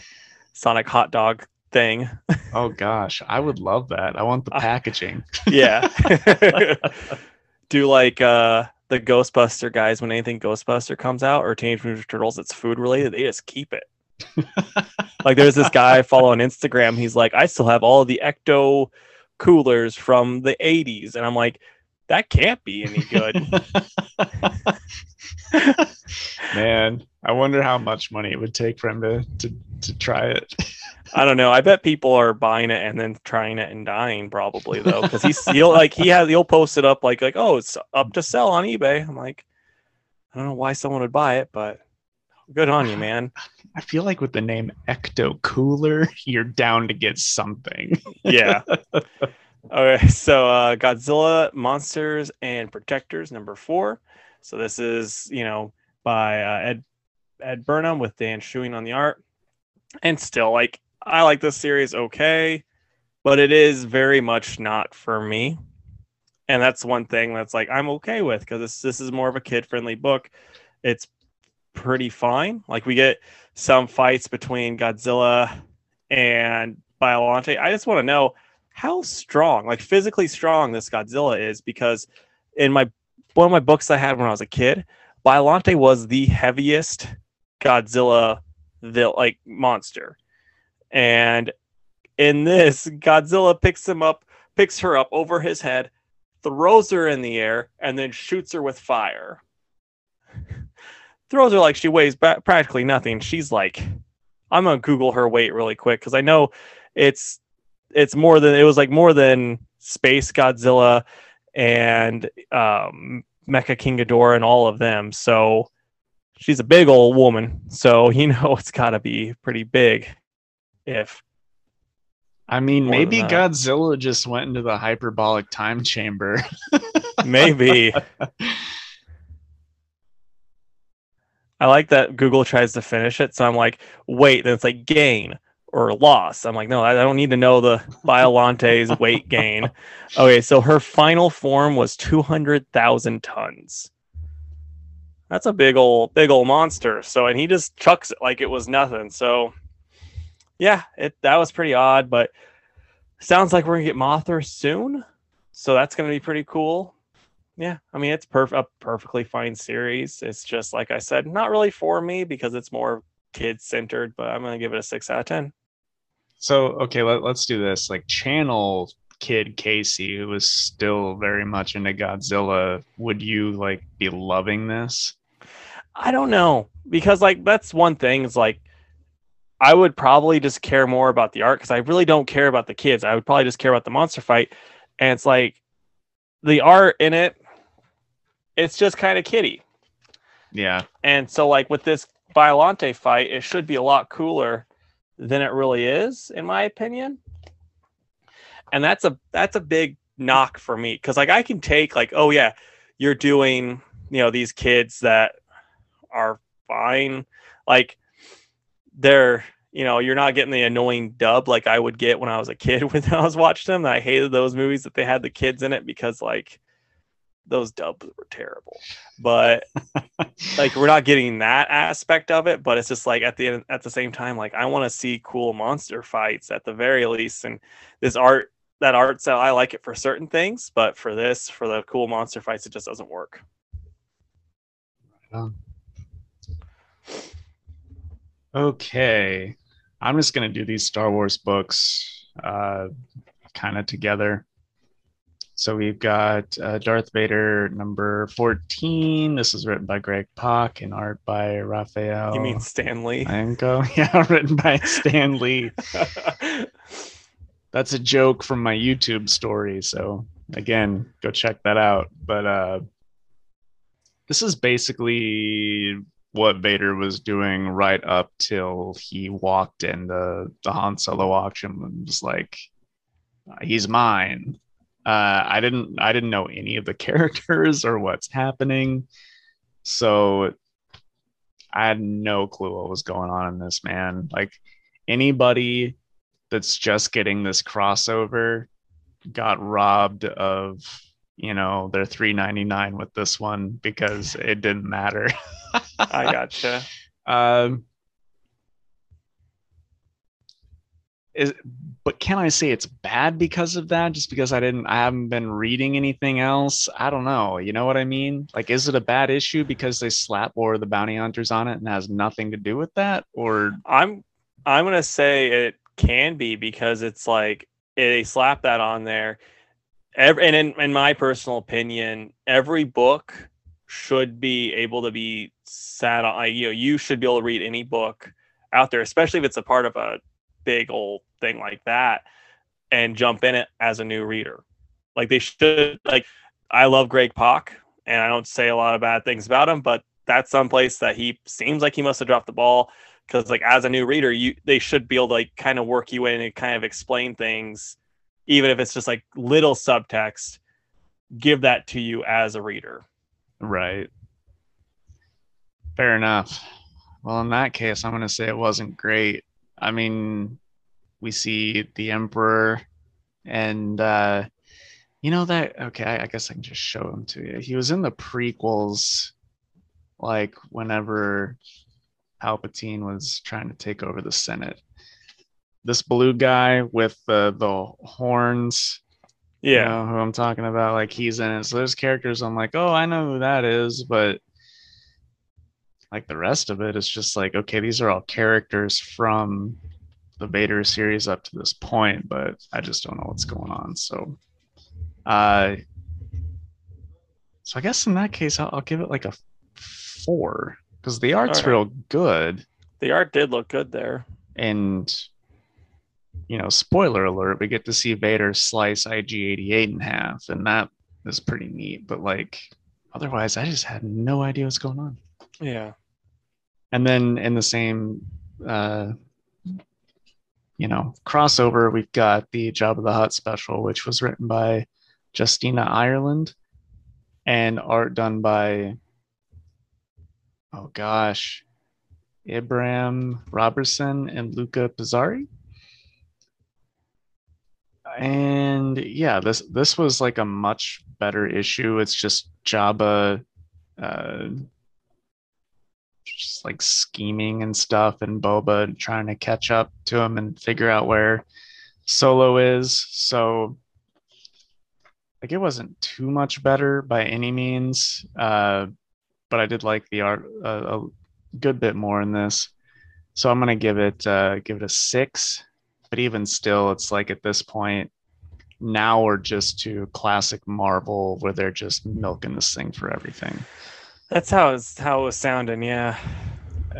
hot dog thing. Oh gosh, I would love that. I want the packaging. Yeah. Do like the Ghostbuster guys, when anything Ghostbuster comes out or Teenage Mutant Turtles that's food related, they just keep it. Like there's this guy I follow on Instagram, he's like, I still have all the Ecto coolers from the 80s, and I'm like, that can't be any good. Man, I wonder how much money it would take for him to try it. I don't know. I bet people are buying it and then trying it and dying, probably, though, because he'll post it up like oh, it's up to sell on eBay. I'm like, I don't know why someone would buy it, but good on you, man. I feel like with the name Ecto Cooler, you're down to get something. Yeah. All right. So Godzilla, Monsters and Protectors, #4. So this is, by Ed Burnham with Dan Shuing on the art. And still, like, I like this series okay, but it is very much not for me. And that's one thing that's like I'm okay with, because this is more of a kid-friendly book. It's pretty fine. Like, we get some fights between Godzilla and Biollante. I just want to know how strong, like physically strong, this Godzilla is, because in one of my books I had when I was a kid, Biollante was the heaviest Godzilla monster, and in this, Godzilla picks her up over his head, throws her in the air, and then shoots her with fire. Throws her like she weighs practically nothing. She's like, I'm gonna Google her weight really quick, because I know it's more than, it was like more than Space Godzilla and Mecha King Ghidorah and all of them. So she's a big old woman. So it's gotta be pretty big. Maybe Godzilla just went into the hyperbolic time chamber. Maybe. I like that Google tries to finish it, so I'm like, wait, then it's like gain or loss. I'm like, no, I don't need to know the Biollante's weight gain. Okay, so her final form was 200,000 tons. That's a big old monster. So, and he just chucks it like it was nothing. So, yeah, that was pretty odd, but sounds like we're going to get Mothra soon. So that's going to be pretty cool. Yeah, I mean, it's a perfectly fine series. It's just, like I said, not really for me because it's more kid-centered, but I'm going to give it a 6 out of 10. So, okay, let's do this. Like, channel kid Casey, who is still very much into Godzilla, would you, like, be loving this? I don't know, because, like, that's one thing is, like, I would probably just care more about the art, because I really don't care about the kids. I would probably just care about the monster fight, and it's, like, the art in it, it's just kind of kiddie. Yeah. And so, like, with this Biollante fight, it should be a lot cooler than it really is, in my opinion. And that's a big knock for me. Because, like, I can take, like, oh, yeah, you're doing, these kids that are fine. Like, they're, you're not getting the annoying dub like I would get when I was a kid when I was watching them. I hated those movies that they had the kids in it, because, like, those dubs were terrible, but like, we're not getting that aspect of it. But it's just like at the same time, like, I want to see cool monster fights at the very least. And this art, that art style, I like it for certain things, but for the cool monster fights, it just doesn't work. Right on. Okay. I'm just going to do these Star Wars books kind of together. So we've got Darth Vader #14. This is written by Greg Pak and art by Raphael. You mean Stan Lee? Yeah, written by Stan Lee. That's a joke from my YouTube story. So again, go check that out. But this is basically what Vader was doing right up till he walked in the Han Solo auction and was like, he's mine. I didn't know any of the characters or what's happening, so I had no clue what was going on in this, man. Like, anybody that's just getting this crossover got robbed of, you know, their $3.99 with this one because it didn't matter. I gotcha. But can I say it's bad because of that? Just because I haven't been reading anything else? I don't know. You know what I mean? Like, is it a bad issue because they slap War of the Bounty Hunters on it and has nothing to do with that? Or I'm gonna say it can be, because it's like they slap that on there. And in my personal opinion, every book should be able to be sat on. You know, you should be able to read any book out there, especially if it's a part of a big old thing like that, and jump in it as a new reader. Like, they should. Like, I love Greg Pak, and I don't say a lot of bad things about him, but that's someplace that he seems like he must have dropped the ball, because like, as a new reader, they should be able to like kind of work you in and kind of explain things, even if it's just like little subtext, give that to you as a reader. Right. Fair enough. Well, in that case, I'm going to say it wasn't great. I mean, we see the Emperor, and you know that. Okay, I guess I can just show him to you. He was in the prequels, like whenever Palpatine was trying to take over the Senate. This blue guy with the horns, yeah, you know who I'm talking about. Like, he's in it. So there's characters I'm like, oh, I know who that is, but like the rest of it is just like, okay, these are all characters from the Vader series up to this point, but I just don't know what's going on. So, so I guess in that case, I'll give it like a 4, because the art's real good. The art did look good there. And, you know, spoiler alert, we get to see Vader slice IG-88 in half, and that is pretty neat. But like, otherwise, I just had no idea what's going on. Yeah. And then in the same you know, crossover, we've got the Jabba the Hutt special, which was written by Justina Ireland and art done by Ibram Robertson and Luca Pizzari. And yeah, this was like a much better issue. It's just Jabba just like scheming and stuff, and Boba trying to catch up to him and figure out where Solo is. So like, it wasn't too much better by any means, but I did like the art a good bit more in this. So I'm gonna give it a 6. But even still, it's like, at this point now, we're just to classic Marvel where they're just milking this thing for everything. That's how it was sounding, yeah.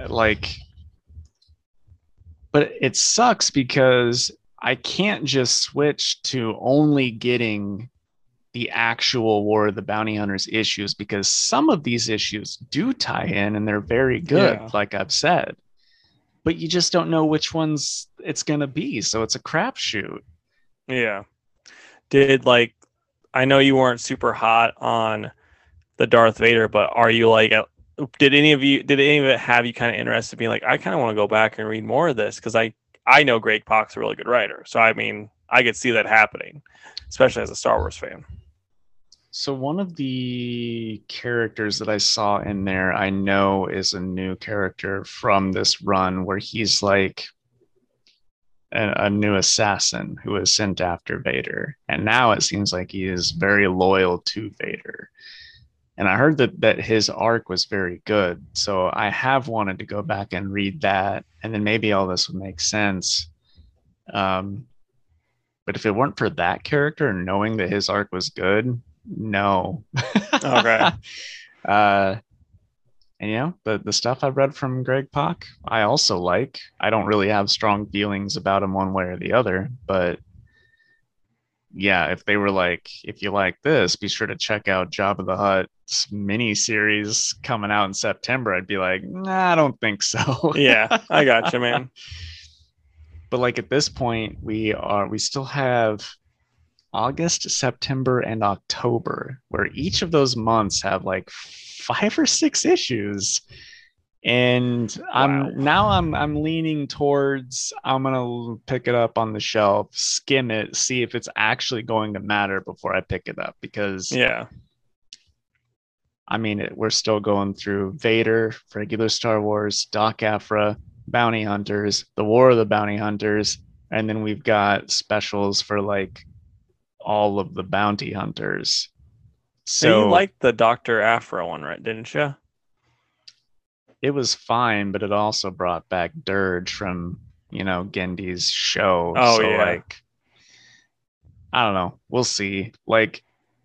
Like, but it sucks because I can't just switch to only getting the actual War of the Bounty Hunters issues, because some of these issues do tie in and they're very good, yeah, like I've said. But you just don't know which ones it's going to be, so it's a crapshoot. Yeah. I know you weren't super hot on the Darth Vader, but are you like, did any of it have you kind of interested, being like, I kind of want to go back and read more of this, because I know Greg Pak's a really good writer, so I mean, I could see that happening, especially as a Star Wars fan. So one of the characters that I saw in there, I know is a new character from this run, where he's like a new assassin who was sent after Vader, and now it seems like he is very loyal to Vader. And I heard that his arc was very good. So I have wanted to go back and read that, and then maybe all this would make sense. But if it weren't for that character and knowing that his arc was good, no. Okay. And you know, the stuff I've read from Greg Pak, I also like. I don't really have strong feelings about him one way or the other, but yeah, if they were like, if you like this, be sure to check out Jabba the Hutt's miniseries coming out in September, I'd be like, nah, I don't think so. Yeah, I got you, man. But like, at this point, we still have August, September, and October, where each of those months have like 5 or 6 issues. And I'm leaning towards, I'm going to pick it up on the shelf, skim it, see if it's actually going to matter before I pick it up, because we're still going through Vader, regular Star Wars, Doc Aphra, Bounty Hunters, the War of the Bounty Hunters, and then we've got specials for like all of the bounty hunters. So you liked the Dr. Aphra one, right? Didn't you? It was fine, but it also brought back Dirge from, Gendy's show. Oh, so, yeah. I don't know. We'll see.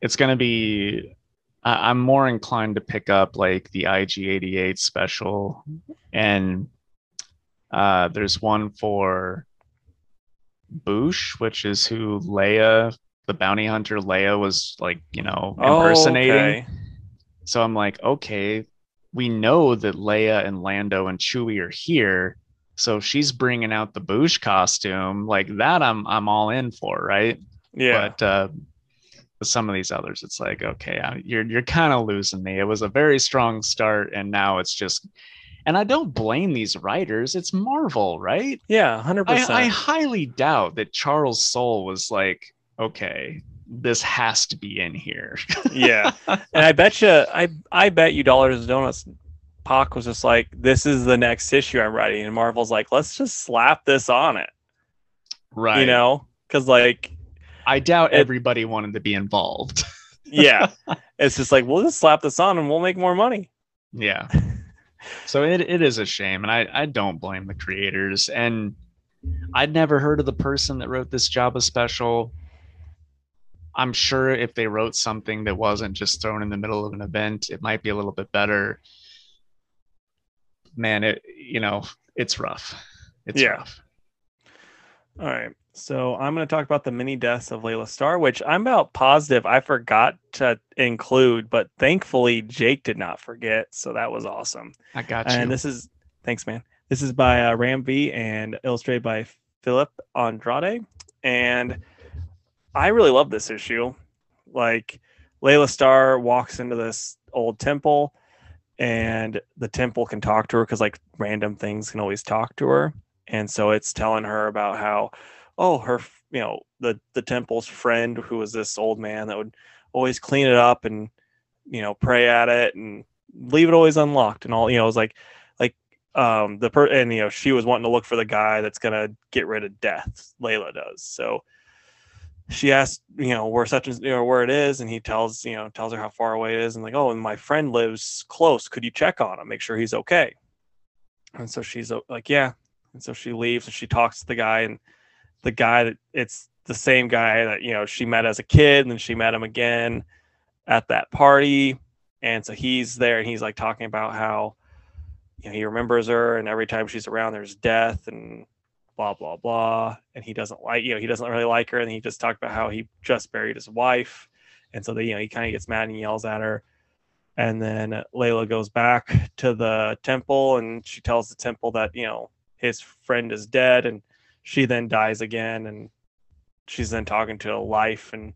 It's going to be... I'm more inclined to pick up, the IG-88 special. And there's one for Boosh, which is who Leia, the bounty hunter Leia, was, impersonating. Oh, okay. So I'm like, okay... We know that Leia and Lando and Chewie are here, so if she's bringing out the Boosh costume, that I'm all in for, right? Yeah. But with some of these others, it's okay, you're kind of losing me. It was a very strong start, and now it's just, and I don't blame these writers. It's Marvel, right? Yeah, 100%. I highly doubt that Charles Soule was okay, this has to be in here. Yeah. And I bet you dollars and donuts Pac was just this is the next issue I'm writing, and Marvel's let's just slap this on it, right? Because I doubt everybody wanted to be involved. Yeah, it's just we'll just slap this on and we'll make more money. Yeah. So it is a shame, and I don't blame the creators, and I'd never heard of the person that wrote this Jabba special. I'm sure if they wrote something that wasn't just thrown in the middle of an event, it might be a little bit better. Man, it's rough. It's rough. All right. So I'm going to talk about the mini deaths of Layla Starr, which I'm about positive I forgot to include, but thankfully Jake did not forget. So that was awesome. I got you. And thanks, man. This is by Ram V and illustrated by Philip Andrade. And I really love this issue. Layla Starr walks into this old temple, and the temple can talk to her because random things can always talk to her. And so it's telling her about how, her, the temple's friend, who was this old man that would always clean it up and, pray at it and leave it always unlocked and all, it was she was wanting to look for the guy that's going to get rid of death. Layla does. So she asked, where such and where it is, and he tells her how far away it is, and and my friend lives close. Could you check on him, make sure he's okay? And so she's yeah, and so she leaves and she talks to the guy, and the guy that it's the same guy that she met as a kid, and then she met him again at that party, and so he's there, and he's talking about how he remembers her, and every time she's around, there's death and blah blah blah, and he doesn't he doesn't really like her, and he just talked about how he just buried his wife, and so he kind of gets mad and yells at her, and then Layla goes back to the temple, and she tells the temple that his friend is dead, and she then dies again, and she's then talking to a life, and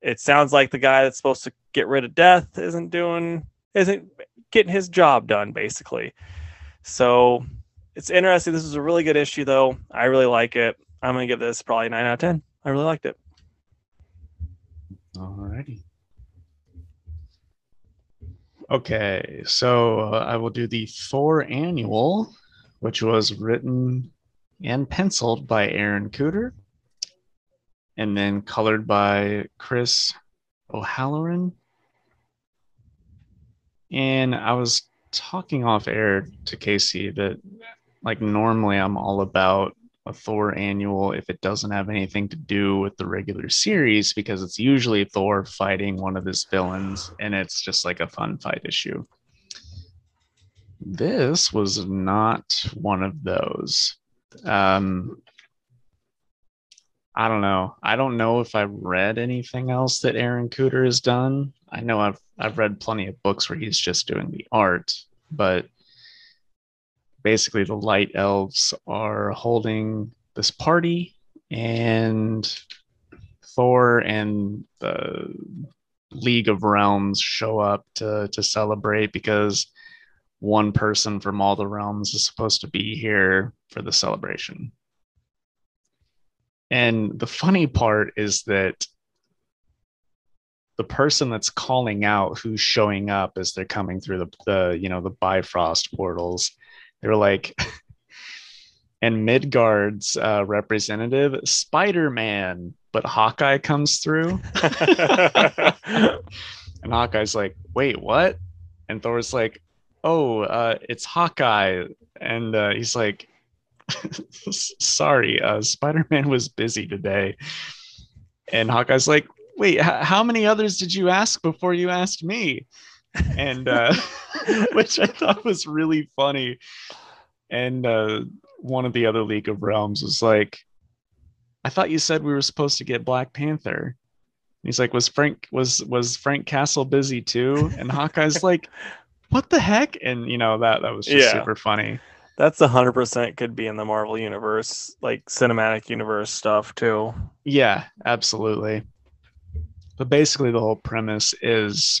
it sounds like the guy that's supposed to get rid of death isn't getting his job done, basically. So it's interesting. This is a really good issue, though. I really like it. I'm going to give this probably 9 out of 10. I really liked it. Alrighty. Okay, so I will do the Thor Annual, which was written and penciled by Aaron Cooter, and then colored by Chris O'Halloran. And I was talking off air to Casey that... normally I'm all about a Thor annual if it doesn't have anything to do with the regular series, because it's usually Thor fighting one of his villains, and it's just a fun fight issue. This was not one of those. I don't know. I don't know if I've read anything else that Aaron Cooter has done. I know I've read plenty of books where he's just doing the art, but basically, the light elves are holding this party, and Thor and the League of Realms show up to celebrate, because one person from all the realms is supposed to be here for the celebration. And the funny part is that the person that's calling out who's showing up as they're coming through the Bifrost portals, they were like, and Midgard's representative, Spider-Man, but Hawkeye comes through. And Hawkeye's like, wait, what? And Thor's like, oh, it's Hawkeye. And he's like, sorry, Spider-Man was busy today. And Hawkeye's like, wait, how many others did you ask before you asked me? And which I thought was really funny. And one of the other League of Realms was like, I thought you said we were supposed to get Black Panther. And he's like, was Frank Castle busy too? And Hawkeye's like, what the heck? And that was just super funny. That's 100% could be in the Marvel universe, like cinematic universe stuff too. Yeah, absolutely. But basically the whole premise is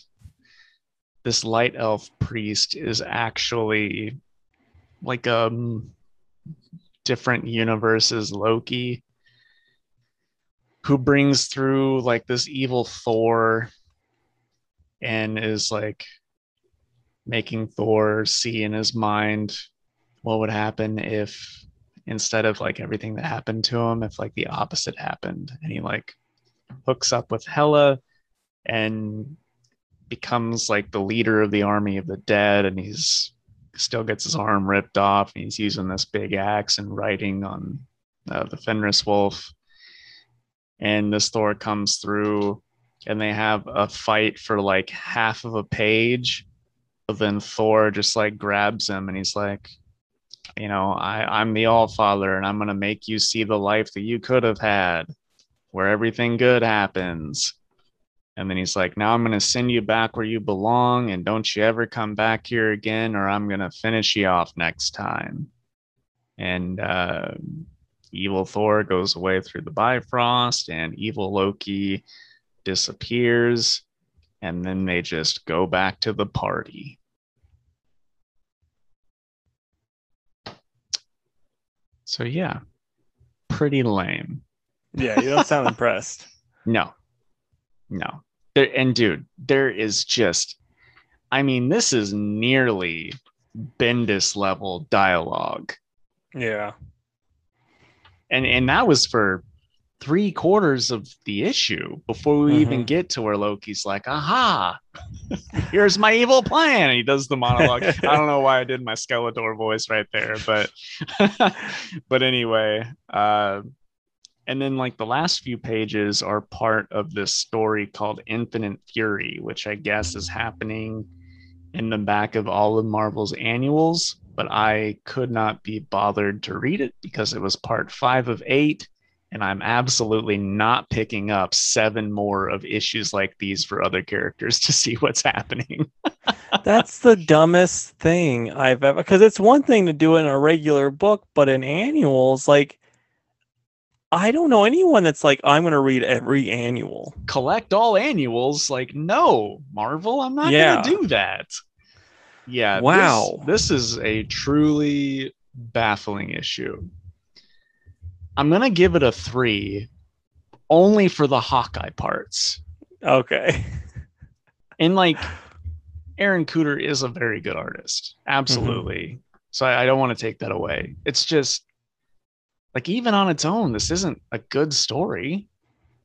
this light elf priest is actually like different universes Loki, who brings through like this evil Thor and is like making Thor see in his mind what would happen if, instead of like everything that happened to him, if like the opposite happened. And he like hooks up with Hela and becomes like the leader of the army of the dead, and he's still gets his arm ripped off, and he's using this big axe and riding on the Fenris wolf. And this Thor comes through and they have a fight for like half of a page, but then Thor just like grabs him and he's like, I'm the Allfather, and I'm gonna make you see the life that you could have had, where everything good happens. And then he's like, now I'm going to send you back where you belong, and don't you ever come back here again, or I'm going to finish you off next time. And evil Thor goes away through the Bifrost, and evil Loki disappears, and then they just go back to the party. So yeah, pretty lame. Yeah, you don't sound impressed. No. There is just, this is nearly Bendis level dialogue. Yeah. And that was for 3/4 of the issue before we even get to where Loki's like, aha, here's my evil plan. And he does the monologue. I don't know why I did my Skeletor voice right there, but, but anyway, and then like the last few pages are part of this story called Infinite Fury, which I guess is happening in the back of all of Marvel's annuals, but I could not be bothered to read it because it was part 5 of 8, and I'm absolutely not picking up 7 more of issues like these for other characters to see what's happening. That's the dumbest thing I've ever, because it's one thing to do in a regular book, but in annuals, like, I don't know anyone that's like, I'm going to read every annual. Collect all annuals. Like, no, Marvel, I'm not going to do that. Yeah. Wow. This is a truly baffling issue. I'm going to give it a 3 only for the Hawkeye parts. Okay. And like, Aaron Cooter is a very good artist. Absolutely. Mm-hmm. So I don't want to take that away. It's just, like, even on its own, this isn't a good story.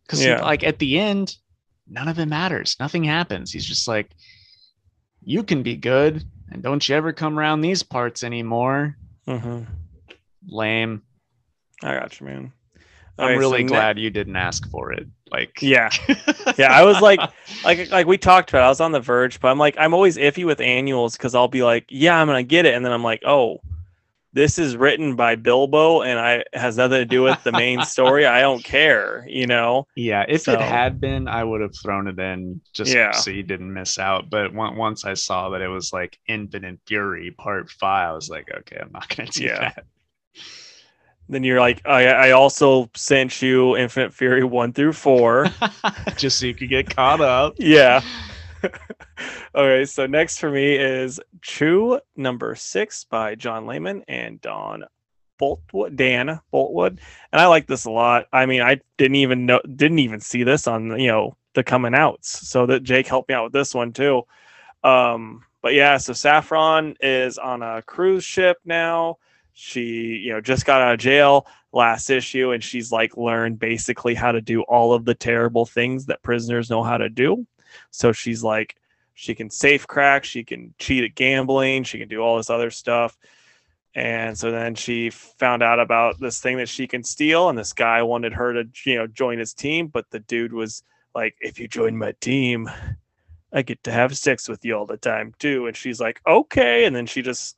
Because, like, at the end, none of it matters. Nothing happens. He's just like, you can be good, and don't you ever come around these parts anymore. Mm-hmm. Lame. I got you, man. I'm really glad you didn't ask for it. Like, yeah. I was like we talked about it. I was on the verge, but I'm like, I'm always iffy with annuals because I'll be like, yeah, I'm gonna get it, and then I'm like, oh. This is written by Bilbo and has nothing to do with the main story. I don't care, Yeah, if it had been, I would have thrown it in so you didn't miss out. But once I saw that it was like Infinite Fury Part 5, I was like, okay, I'm not going to do that. Then you're like, I also sent you Infinite Fury 1 through 4. Just so you could get caught up. Yeah. All right, so next for me is Chew number 6 by John Layman and Dan Boltwood. And I like this a lot. I mean, I didn't even see this on, the coming outs. So that Jake helped me out with this one too. But yeah, so Saffron is on a cruise ship now. She, just got out of jail last issue, and she's learned basically how to do all of the terrible things that prisoners know how to do. So she's she can safe crack, she can cheat at gambling, she can do all this other stuff. And so then she found out about this thing that she can steal, and this guy wanted her to, join his team. But the dude was like, "If you join my team, I get to have sex with you all the time too." And she's like, "Okay." And then she just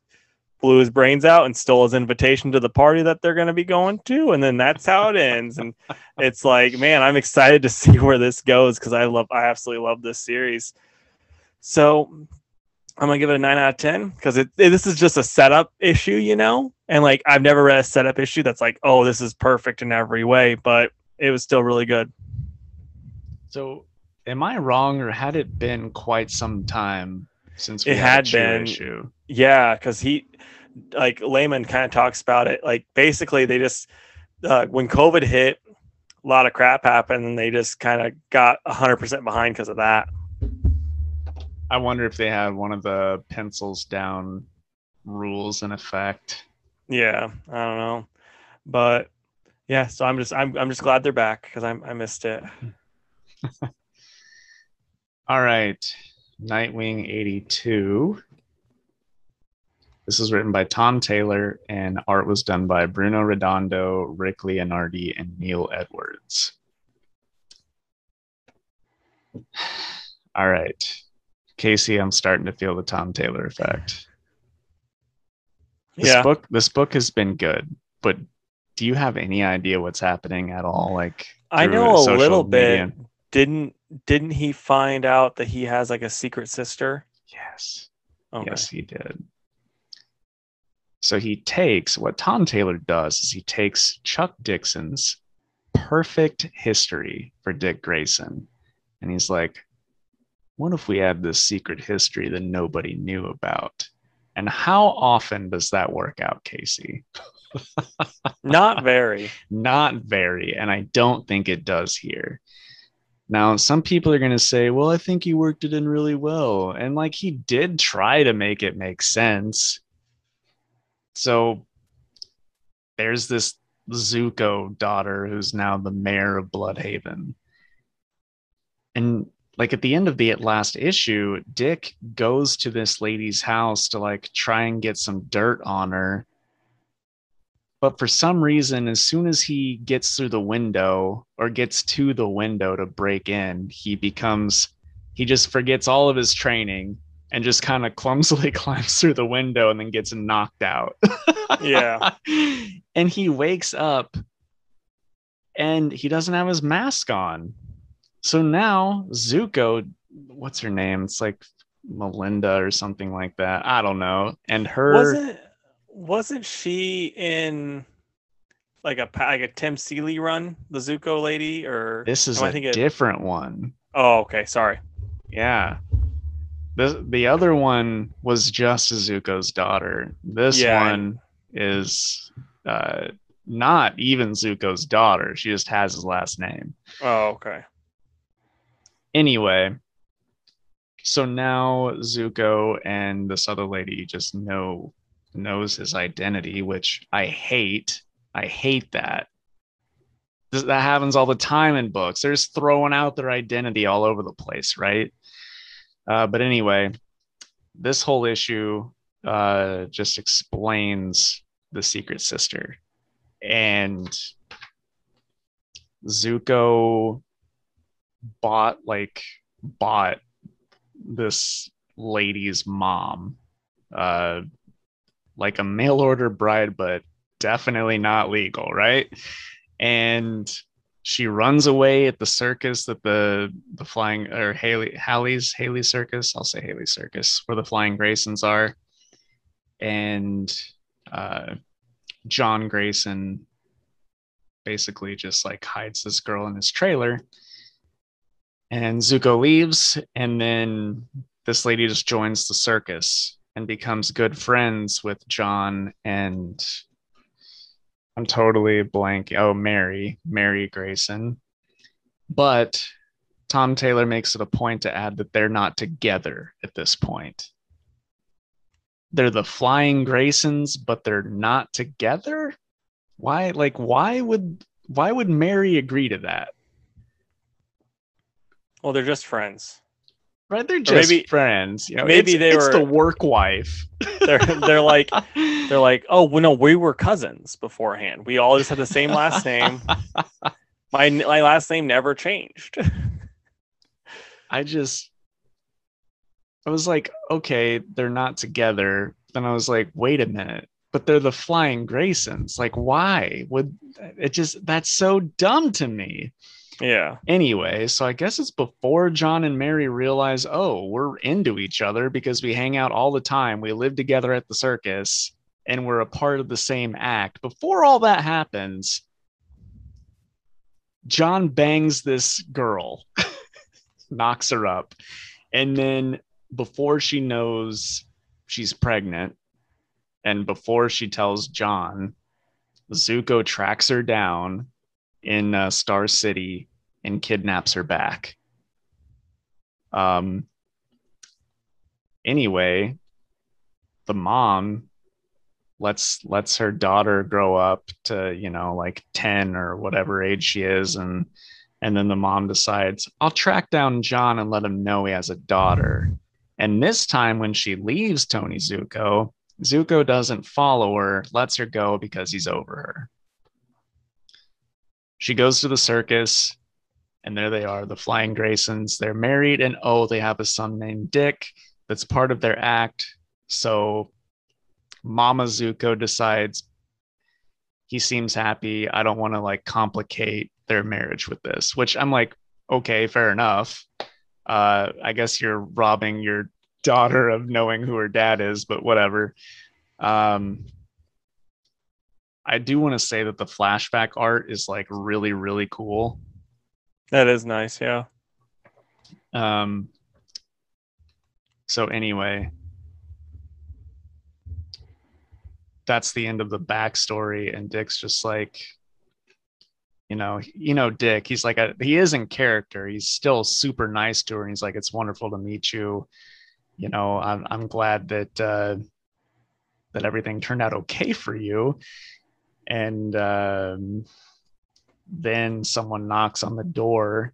blew his brains out and stole his invitation to the party that they're going to be going to. And then that's how it ends. And it's man, I'm excited to see where this goes, because I absolutely love this series. So I'm going to give it a 9 out of 10 because this is just a setup issue, and I've never read a setup issue that's oh, this is perfect in every way, but it was still really good. So am I wrong, or had it been quite some time since we had an issue? Yeah, because he Layman kind of talks about it. Basically, they just when COVID hit, a lot of crap happened, and they just kind of got 100% behind because of that. I wonder if they had one of the pencils down rules in effect. Yeah, I don't know, but yeah. So I'm just glad they're back, because I missed it. All right, Nightwing 82. This is written by Tom Taylor, and art was done by Bruno Redondo, Rick Leonardi, and Neil Edwards. All right, Casey, I'm starting to feel the Tom Taylor effect. This book has been good, but do you have any idea what's happening at all? I know a little bit. Didn't he find out that he has a secret sister? Yes. Okay. Yes, he did. So what Tom Taylor does is he takes Chuck Dixon's perfect history for Dick Grayson. And he's like, what if we had this secret history that nobody knew about? And how often does that work out, Casey? Not very. Not very. And I don't think it does here. Now, some people are going to say, well, I think he worked it in really well. And he did try to make it make sense. So there's this Zuko daughter who's now the mayor of Bloodhaven. And at the end of the last issue, Dick goes to this lady's house to try and get some dirt on her. But for some reason, as soon as he gets through the window or gets to the window to break in, he just forgets all of his training and just kind of clumsily climbs through the window and then gets knocked out. Yeah. And he wakes up and he doesn't have his mask on. So now Zuko, what's her name? It's Melinda or something like that. I don't know. And her... Wasn't she in a Tim Seeley run? The Zuko lady? Or this is a different one. Oh, okay. Sorry. Yeah. The other one was just Zuko's daughter. This one is not even Zuko's daughter. She just has his last name. Oh, okay. Anyway, so now Zuko and this other lady just knows his identity, which I hate. I hate that. That happens all the time in books. They're just throwing out their identity all over the place, right? But anyway, this whole issue just explains the secret sister. And Zuko bought this lady's mom, a mail order bride, but definitely not legal, right? And she runs away at the circus that the flying, or Haley's circus. I'll say Haley's circus, where the Flying Graysons are. And John Grayson basically just hides this girl in his trailer. and Zuko leaves, and then this lady just joins the circus and becomes good friends with John and I'm totally blank. Oh, Mary Grayson. But Tom Taylor makes it a point to add that they're not together at this point. They're the Flying Graysons, but they're not together? Why? Like, why would Mary agree to that? Well, they're just friends. Right, they're just friends. You know, maybe it's the work wife. They're like, oh well, no, we were cousins beforehand. We all just had the same last name. My last name never changed. I was like, okay, they're not together. Then I was like, wait a minute, but they're the Flying Graysons. Like, why would it just? That's so dumb to me. Yeah. Anyway, so I guess it's before John and Mary realize, oh, we're into each other because we hang out all the time. We live together at the circus and we're a part of the same act. Before all that happens, John bangs this girl, knocks her up. And then before she knows she's pregnant and before she tells John, Zuko tracks her down in Star City and kidnaps her back. Anyway, the mom lets her daughter grow up to, you know, like 10 or whatever age she is, and then the mom decides, I'll track down John and let him know he has a daughter. And this time when she leaves Tony Zuko doesn't follow her, lets her go because he's over her. She goes to the circus, and there they are, the Flying Graysons. They're married, and oh, they have a son named Dick that's part of their act. So Mama Zuko decides he seems happy. I don't want to, like, complicate their marriage with this, which I'm like, okay, fair enough. I guess you're robbing your daughter of knowing who her dad is, but whatever. I do want to say that the flashback art is like really, really cool. That is nice. Yeah. So anyway, that's the end of the backstory. And Dick's just like, you know, Dick, he's like, he is in character. He's still super nice to her. And he's like, it's wonderful to meet you. You know, I'm glad that, that everything turned out okay for you. And then someone knocks on the door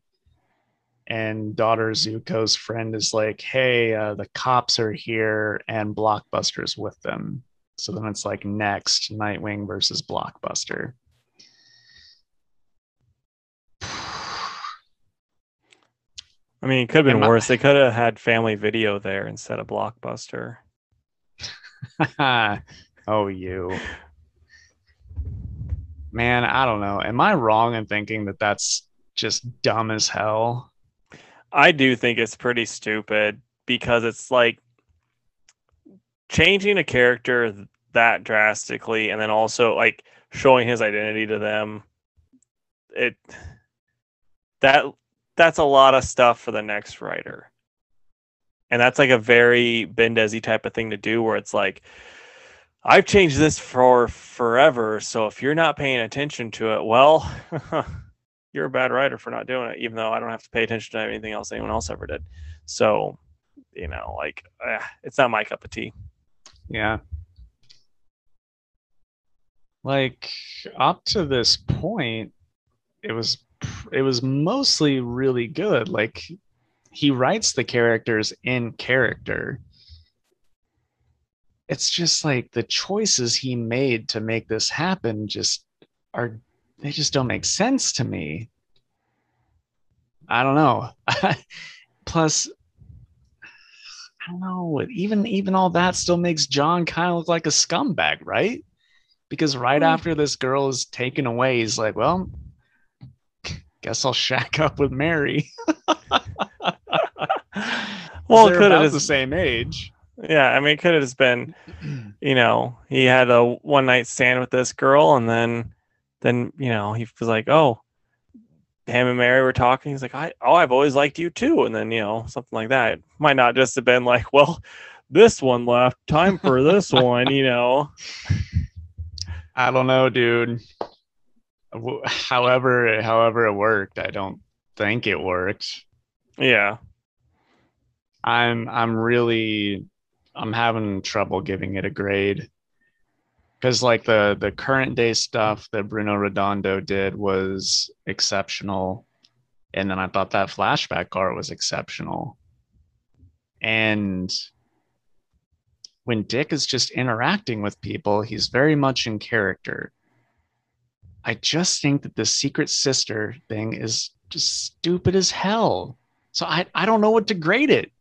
and daughter Zuko's friend is like, hey, the cops are here and Blockbuster's with them. So then it's like next, Nightwing versus Blockbuster. I mean, it could have been worse. They could have had Family Video there instead of Blockbuster. Oh, you. Man, I don't know. Am I wrong in thinking that that's just dumb as hell? I do think it's pretty stupid because it's like changing a character that drastically and then also like showing his identity to them. That's a lot of stuff for the next writer. And that's like a very Bendezi type of thing to do where it's like, I've changed this for forever. So if you're not paying attention to it, well, you're a bad writer for not doing it, even though I don't have to pay attention to anything else anyone else ever did. So, you know, like it's not my cup of tea. Yeah. Like up to this point, it was mostly really good. Like, he writes the characters in character. It's just like the choices he made to make this happen just don't make sense to me. I don't know. Plus, I don't know. Even all that still makes John kind of look like a scumbag, right? Because right after this girl is taken away, he's like, well, guess I'll shack up with Mary. Well, it could have been the same age. Yeah, I mean, it could have just been, you know, he had a one night stand with this girl, and then, you know, he was like, oh, him and Mary were talking. He's like, I've always liked you too. And then, you know, something like that. It might not just have been like, well, this one left, time for this one, you know. I don't know, dude. However it worked, I don't think it worked. Yeah. I'm having trouble giving it a grade. Because like the current day stuff that Bruno Redondo did was exceptional. And then I thought that flashback art was exceptional. And when Dick is just interacting with people, he's very much in character. I just think that the secret sister thing is just stupid as hell. So I don't know what to grade it.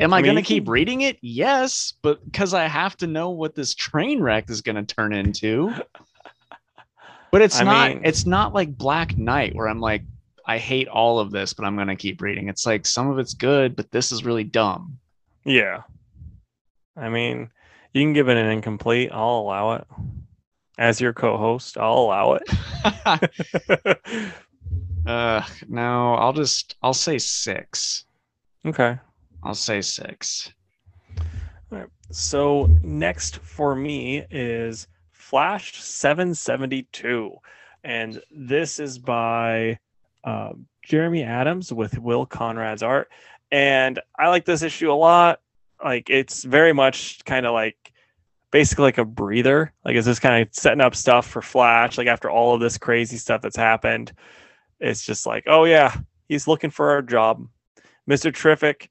Am I going to keep reading it? Yes, but because I have to know what this train wreck is going to turn into. But it's not like Black Knight where I'm like, I hate all of this, but I'm going to keep reading. It's like some of it's good, but this is really dumb. Yeah. I mean, you can give it an incomplete. I'll allow it. As your co-host, I'll allow it. No, I'll say 6. Okay. I'll say 6. All right. So next for me is Flash 772. And this is by Jeremy Adams with Will Conrad's art. And I like this issue a lot. Like, it's very much kind of like basically like a breather. Like, it's just kind of setting up stuff for Flash. Like, after all of this crazy stuff that's happened, it's just like, oh, yeah, he's looking for our job. Mr. Terrific,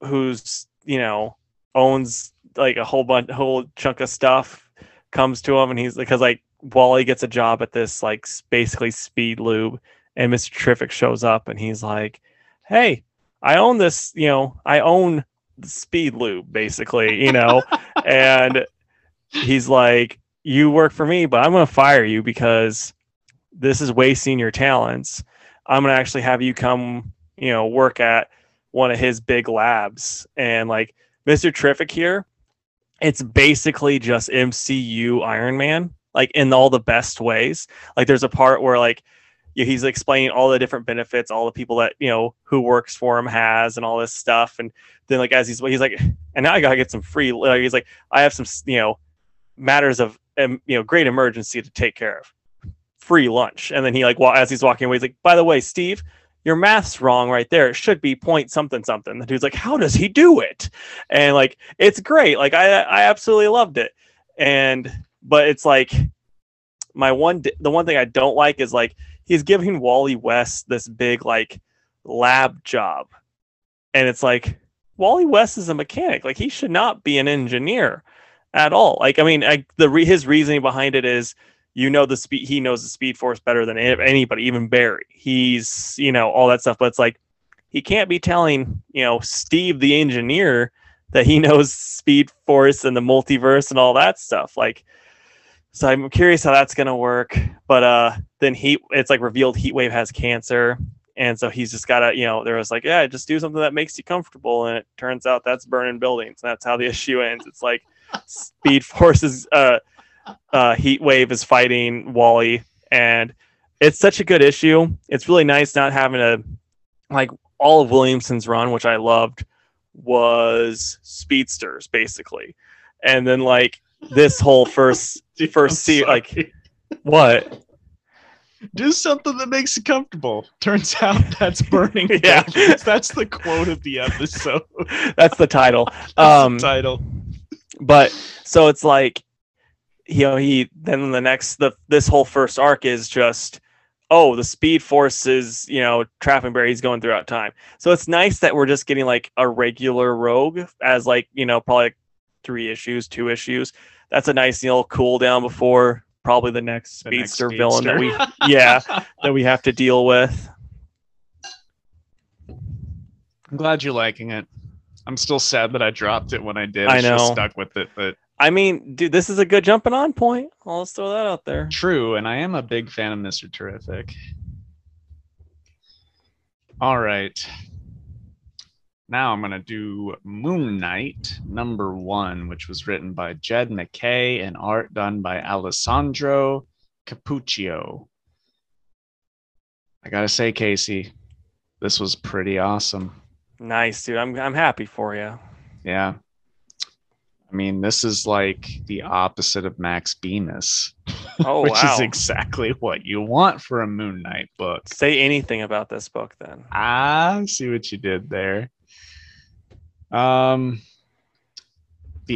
who's, you know, owns like a whole chunk of stuff, comes to him, and he's because like Wally gets a job at this like basically speed lube, and Mr. Terrific shows up and he's like, hey, I own this, you know, I own the speed lube basically, you know. And he's like, you work for me, but I'm gonna fire you because this is wasting your talents. I'm gonna actually have you come, you know, work at one of his big labs. And like Mr. Terrific here, it's basically just MCU Iron Man, like in all the best ways. Like there's a part where like he's explaining all the different benefits, all the people that, you know, who works for him has and all this stuff. And then like, as he's like, and now I gotta get some free, like, he's like, I have some, you know, matters of, you know, great emergency to take care of, free lunch. And then he like, well, as he's walking away, he's like, by the way, Steve, your math's wrong right there. It should be point something something. The dude's like, how does he do it? And like, it's great. Like I absolutely loved it. And, but it's like the one thing I don't like is like, he's giving Wally West this big like lab job. And it's like, Wally West is a mechanic. Like he should not be an engineer at all. Like, I mean, his reasoning behind it is, you know, he knows the Speed Force better than anybody, even Barry. He's, you know, all that stuff. But it's like, he can't be telling, you know, Steve the engineer that he knows Speed Force and the multiverse and all that stuff. Like, so I'm curious how that's going to work. But then it's like revealed Heatwave has cancer. And so he's just got to, you know, there was like, yeah, just do something that makes you comfortable. And it turns out that's burning buildings. And that's how the issue ends. It's like Speed Force is... Heatwave is fighting Wally, and it's such a good issue. It's really nice not having like all of Williamson's run, which I loved, was speedsters basically, and then like this whole first series, like what? Do something that makes you comfortable. Turns out that's burning. Yeah, that's the quote of the episode. That's the title. The title. But so it's like, you know, this whole first arc is just, oh, the Speed Force is, you know, trapping Barry's going throughout time. So it's nice that we're just getting like a regular rogue as like, you know, probably like 3 issues, 2 issues. That's a nice little cool down before probably the next speedster villain that we have to deal with. I'm glad you're liking it. I'm still sad that I dropped it when I did. I know. Just stuck with it, but. I mean, dude, this is a good jumping on point. I'll just throw that out there. True, and I am a big fan of Mr. Terrific. All right. Now I'm going to do Moon Knight #1, which was written by Jed McKay and art done by Alessandro Cappuccio. I gotta say, Casey, this was pretty awesome. Nice, dude. I'm happy for you. Yeah. I mean, this is like the opposite of Max Bemis, oh, which wow. is exactly what you want for a Moon Knight book. Say anything about this book, then. I see what you did there. The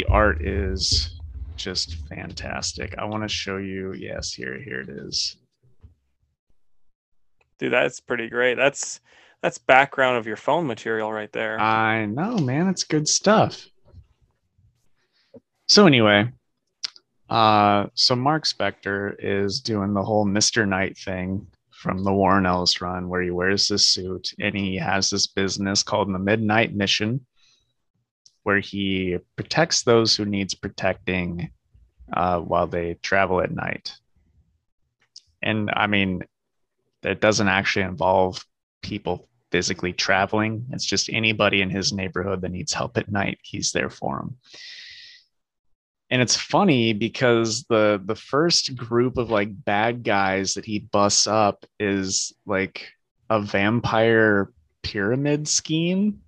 art is just fantastic. I want to show you. Yes, here it is. Dude, that's pretty great. That's background of your phone material right there. I know, man. It's good stuff. So anyway, so Mark Spector is doing the whole Mr. Knight thing from the Warren Ellis run, where he wears this suit and he has this business called the Midnight Mission, where he protects those who needs protecting while they travel at night. And I mean, that doesn't actually involve people physically traveling. It's just anybody in his neighborhood that needs help at night. He's there for them. And it's funny because the first group of like bad guys that he busts up is like a vampire pyramid scheme.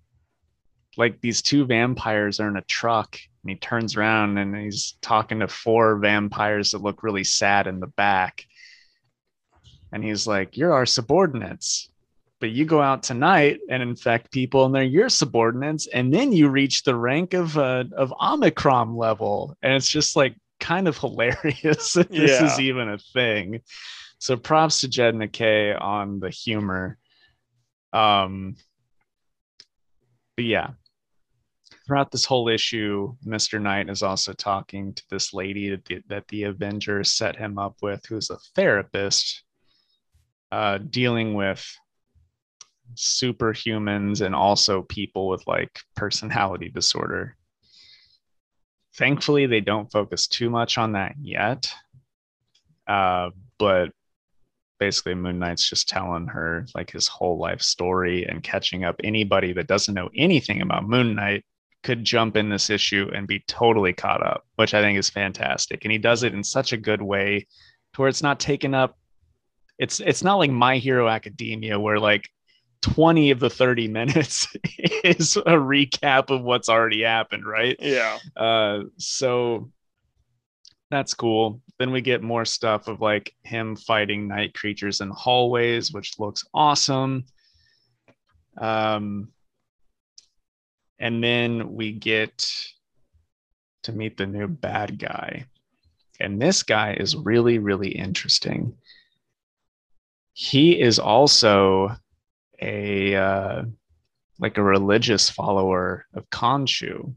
Like these two vampires are in a truck and he turns around and he's talking to four vampires that look really sad in the back. And he's like, "You're our subordinates, but you go out tonight and infect people and they're your subordinates. And then you reach the rank of Omicron level." And it's just like kind of hilarious that this is even a thing. So props to Jed McKay on the humor. But yeah, throughout this whole issue, Mr. Knight is also talking to this lady that the Avengers set him up with, who's a therapist, dealing with superhumans and also people with like personality disorder. Thankfully, they don't focus too much on that yet. But basically, Moon Knight's just telling her like his whole life story and catching up. Anybody that doesn't know anything about Moon Knight could jump in this issue and be totally caught up, which I think is fantastic. And he does it in such a good way to where it's not taken up. It's not like My Hero Academia where like 20 of the 30 minutes is a recap of what's already happened, right? Yeah. So that's cool. Then we get more stuff of like him fighting night creatures in hallways, which looks awesome. And then we get to meet the new bad guy. And this guy is really, really interesting. He is also a religious follower of Khonshu.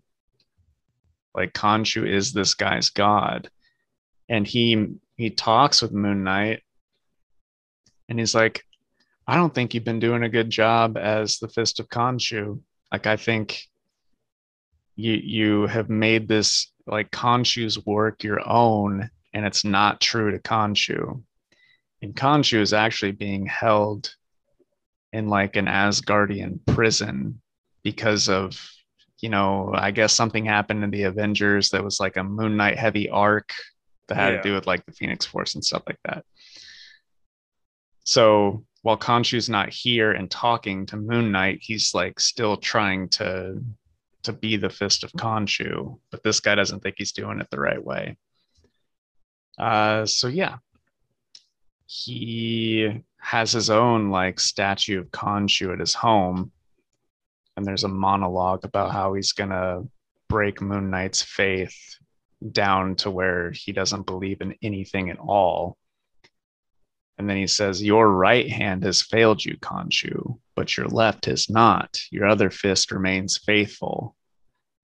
Like Khonshu is this guy's god, and he talks with Moon Knight, and he's like, "I don't think you've been doing a good job as the Fist of Khonshu. Like, I think you have made this like Khonshu's work your own, and it's not true to Khonshu. And Khonshu is actually being held in like an Asgardian prison because of, you know, I guess something happened in the Avengers that was like a Moon Knight heavy arc that had to do with like the Phoenix Force and stuff like that. So while Khonshu's not here and talking to Moon Knight, he's like still trying to be the Fist of Khonshu, but this guy doesn't think he's doing it the right way. So yeah, he has his own like statue of Khonshu at his home, and there's a monologue about how he's gonna break Moon Knight's faith down to where he doesn't believe in anything at all. And then he says, "Your right hand has failed you, Khonshu, but your left has not. Your other fist remains faithful."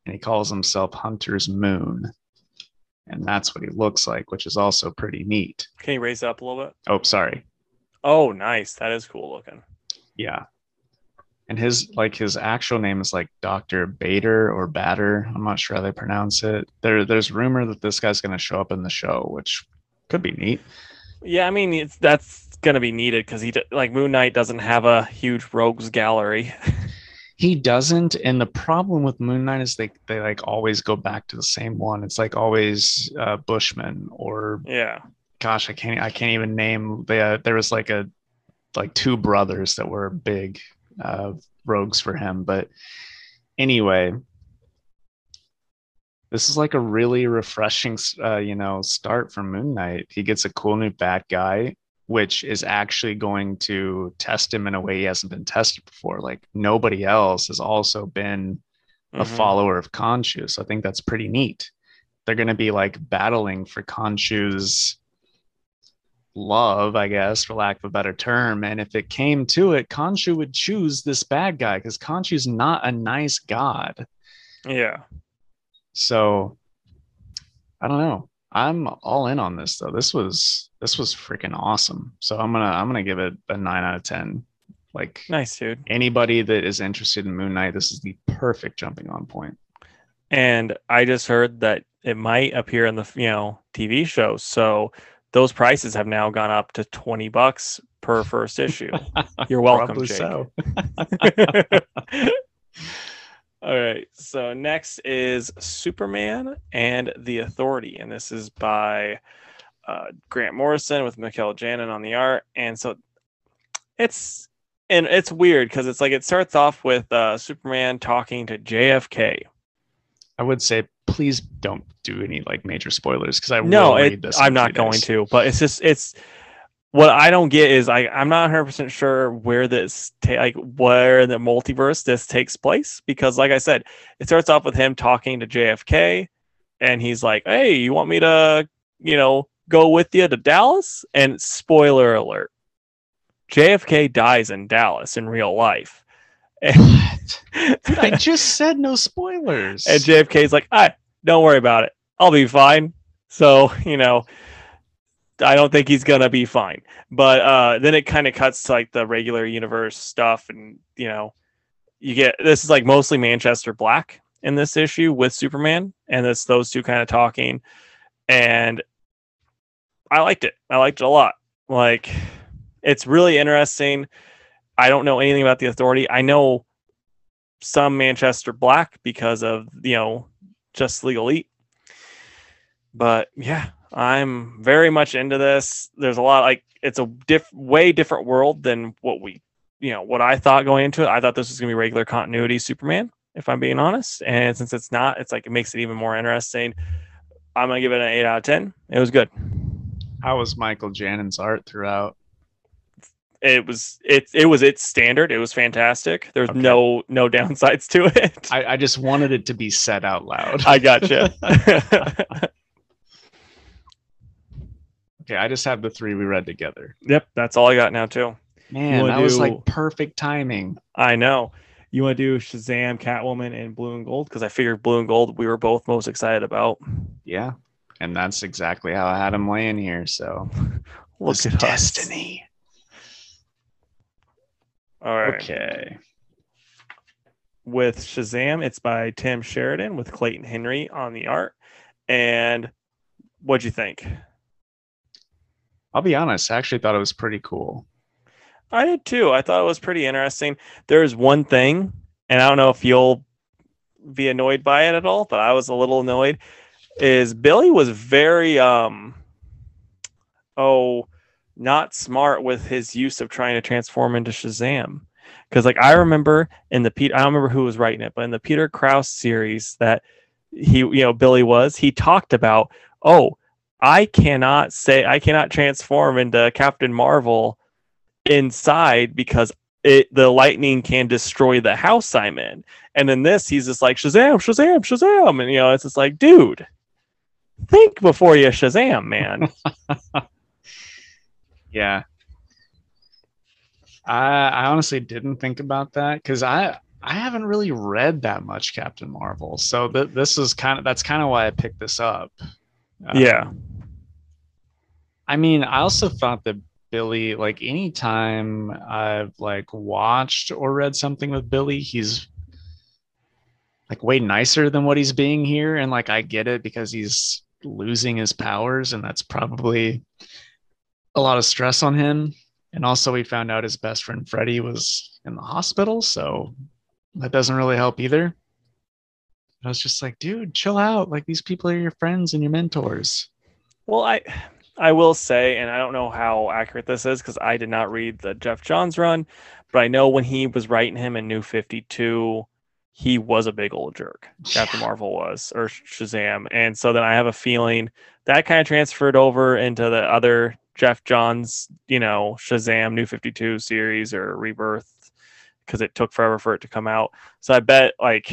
And he calls himself Hunter's Moon. And that's what he looks like, which is also pretty neat. Can you raise it up a little bit? Oh, sorry. Oh, nice. That is cool looking. Yeah. And his actual name is like Dr. Bader or Batter. I'm not sure how they pronounce it. There's rumor that this guy's going to show up in the show, which could be neat. Yeah, I mean, that's going to be needed because Moon Knight doesn't have a huge rogues gallery. He doesn't. And the problem with Moon Knight is they like always go back to the same one. It's like always Bushman or... Yeah. Gosh, I can't even name. There was like a like two brothers that were big rogues for him. But anyway, this is like a really refreshing, start for Moon Knight. He gets a cool new bad guy, which is actually going to test him in a way he hasn't been tested before. Like nobody else has also been a follower of Khonshu. So I think that's pretty neat. They're going to be like battling for Khonshu's love, I guess, for lack of a better term. And if it came to it, Khonshu would choose this bad guy because Khonshu's not a nice god. Yeah. So I don't know. I'm all in on this though. This was freaking awesome. So I'm gonna give it a 9 out of 10. Like, nice, dude. Anybody that is interested in Moon Knight, this is the perfect jumping on point. And I just heard that it might appear in the TV show. So those prices have now gone up to $20 per first issue. You're welcome, Jake. So. All right, so next is Superman and the Authority, and this is by Grant Morrison with Mikel Janin on the art. And so it's weird because it's like it starts off with Superman talking to JFK. I would say please don't do any like major spoilers because will read this. I'm not going to, but it's just what I don't get is I'm not 100% sure where this where in the multiverse this takes place, because like I said, it starts off with him talking to JFK and he's like, hey, you want me to, go with you to Dallas? And spoiler alert, JFK dies in Dallas in real life. And dude, I just said no spoilers. And JFK's like, don't worry about it. I'll be fine. So, I don't think he's gonna be fine, but then it kind of cuts to like the regular universe stuff, and you get this is like mostly Manchester Black in this issue with Superman, and it's those two kind of talking, and I liked it. I liked it a lot. Like, it's really interesting. I don't know anything about the Authority. I know some Manchester Black because of Justice League Elite, but yeah. I'm very much into this. There's a lot it's a way different world than what we, what I thought going into it. I thought this was going to be regular continuity Superman, if I'm being honest. And since it's not, it's like it makes it even more interesting. I'm going to give it an 8 out of 10. It was good. How was Mikel Janin's art throughout? It was its standard. It was fantastic. There's no downsides to it. I just wanted it to be said out loud. I gotcha. Okay, I just have the three we read together. Yep, that's all I got now, too. Man, that was like perfect timing. I know. You want to do Shazam, Catwoman, and Blue and Gold? Because I figured Blue and Gold we were both most excited about. Yeah, and that's exactly how I had them laying here, so. Look at destiny. All right. Okay. With Shazam, it's by Tim Sheridan with Clayton Henry on the art. And what'd you think? I'll be honest, I actually thought it was pretty cool. I did too. I thought it was pretty interesting. There's one thing, and I don't know if you'll be annoyed by it at all, but I was a little annoyed, is Billy was very, not smart with his use of trying to transform into Shazam. Because I remember in the I don't remember who was writing it, but in the Peter Krause series that Billy was, he talked about, I cannot transform into Captain Marvel inside because the lightning can destroy the house I'm in. And in this, he's just like, Shazam, Shazam, Shazam. And, it's just like, dude, think before you Shazam, man. Yeah. I honestly didn't think about that because I haven't really read that much Captain Marvel. So this is that's why I picked this up. Yeah. I mean, I also thought that Billy, anytime I've watched or read something with Billy, he's way nicer than what he's being here. And I get it because he's losing his powers, and that's probably a lot of stress on him. And also, we found out his best friend Freddy was in the hospital, so that doesn't really help either. I was just like, dude, chill out. These people are your friends and your mentors. Well, I I will say, and I don't know how accurate this is because I did not read the Jeff Johns run, but I know when he was writing him in New 52, he was a big old jerk. Captain Marvel was, or Shazam. And so then I have a feeling that kind of transferred over into the other Jeff Johns, you know, Shazam New 52 series or Rebirth, because it took forever for it to come out. So I bet like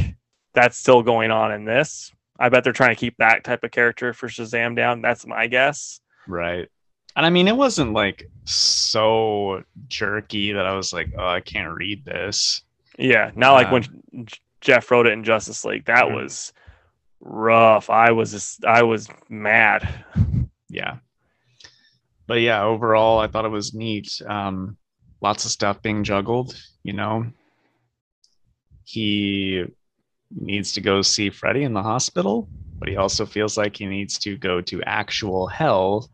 that's still going on in this. I bet they're trying to keep that type of character for Shazam down. That's my guess. Right. And I mean, it wasn't like so jerky that I was like, oh, I can't read this. Yeah. Not like when Jeff wrote it in Justice League, that was rough. I was mad. Yeah. But yeah, overall, I thought it was neat. Lots of stuff being juggled, you know. He needs to go see Freddy in the hospital, but he also feels like he needs to go to actual hell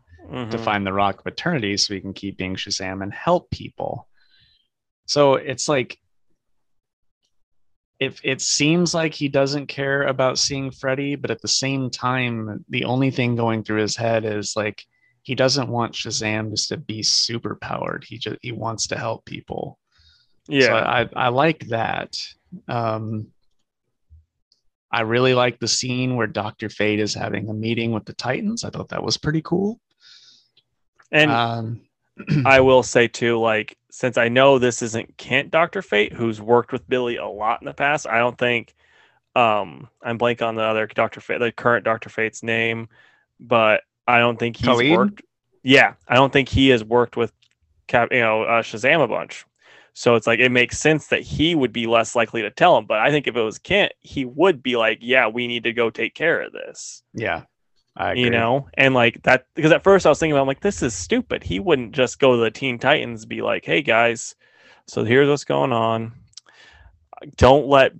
to find the Rock of Eternity so he can keep being Shazam and help people. So it's like, if it seems like he doesn't care about seeing Freddy, but at the same time, the only thing going through his head is like, he doesn't want Shazam just to be super powered. He wants to help people. Yeah. So I like that. I really like the scene where Dr. Fate is having a meeting with the Titans. I thought that was pretty cool. And I will say too, like, since I know this isn't Kent Dr. Fate, who's worked with Billy a lot in the past, I don't think I'm blank on the other Dr. Fate, the current Dr. Fate's name, but I don't think he's Colleen? Worked. Yeah. I don't think he has worked with Shazam a bunch. So it's like, it makes sense that he would be less likely to tell him. But I think if it was Kent, he would be like, yeah, we need to go take care of this. Yeah. I agree. You know, and like that, because at first I was thinking about, I'm like, this is stupid. He wouldn't just go to the Teen Titans and be like, hey guys, so here's what's going on. Don't let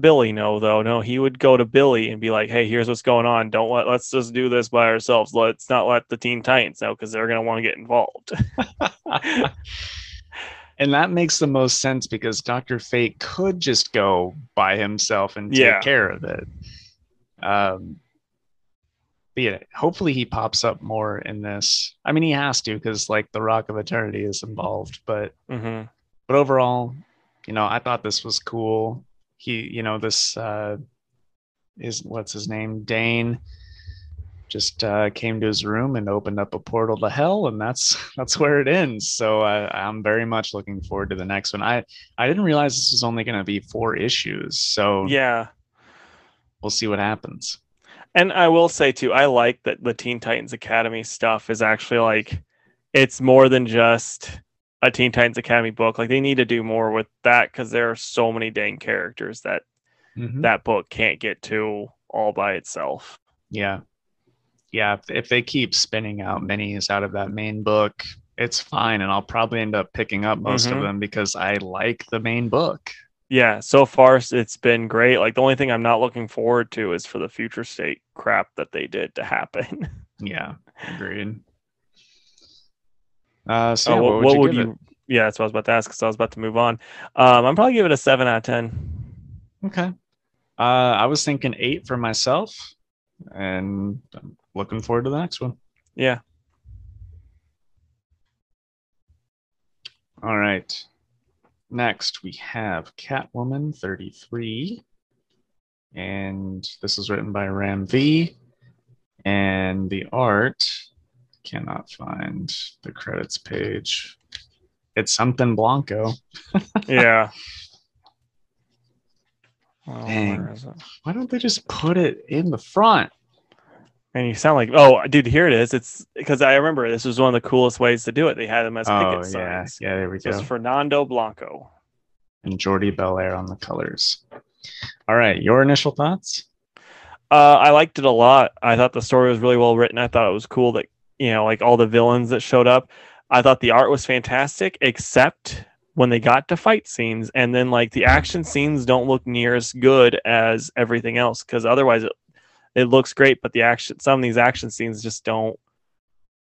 Billy know though. No, he would go to Billy and be like, hey, here's what's going on. Let's just do this by ourselves. Let's not let the Teen Titans know because they're going to want to get involved. And that makes the most sense because Dr. Fate could just go by himself and take care of it. But yeah, hopefully he pops up more in this. I mean, he has to because like the Rock of Eternity is involved. But but overall, you know, I thought this was cool. He, you know, this is what's his name, Dane, just came to his room and opened up a portal to hell, and that's where it ends. So I'm very much looking forward to the next one. I didn't realize this was only going to be 4 issues, so yeah, we'll see what happens. And I will say too, I like that the Teen Titans Academy stuff is actually like, it's more than just a Teen Titans Academy book. Like they need to do more with that because there are so many dang characters that that book can't get to all by itself. Yeah. Yeah, if they keep spinning out minis out of that main book, it's fine. And I'll probably end up picking up most of them because I like the main book. Yeah, so far it's been great. Like the only thing I'm not looking forward to is for the Future State crap that they did to happen. Yeah, agreed. So what would you give it? Yeah, that's what I was about to ask because I was about to move on. I'm probably giving it a 7 out of 10. Okay. I was thinking 8 for myself, and I'm looking forward to the next one. Yeah. All right. Next, we have Catwoman 33, and this is written by Ram V, and the art, cannot find the credits page. It's something Blanco. Yeah. Oh, dang. Where is it? Why don't they just put it in the front? And you sound like, oh, dude, here it is. It's because I remember this was one of the coolest ways to do it. They had them as picket signs. Yeah, there we go. It was Fernando Blanco. And Jordi Belair on the colors. All right, your initial thoughts? I liked it a lot. I thought the story was really well written. I thought it was cool that, you know, like all the villains that showed up. I thought the art was fantastic, except when they got to fight scenes, and then like the action scenes don't look near as good as everything else because otherwise it looks great, but the action, some of these action scenes just don't,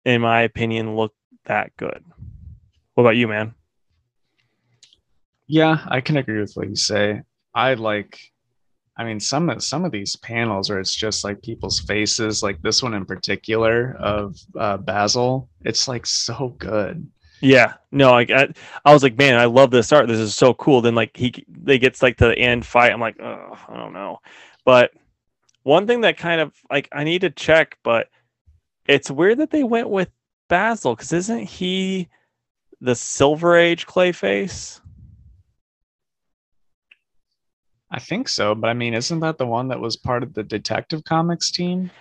in my opinion, look that good. What about you, man? Yeah, I can agree with what you say. I like I mean, some of these panels where it's just like people's faces, like this one in particular of Basil, it's like so good. Yeah, no, I was like, man, I love this art. This is so cool. Then like they gets like to the end fight. I'm like, oh, I don't know. But one thing that kind of like I need to check, but it's weird that they went with Basil because isn't he the Silver Age Clayface? I think so, but I mean, isn't that the one that was part of the Detective Comics team?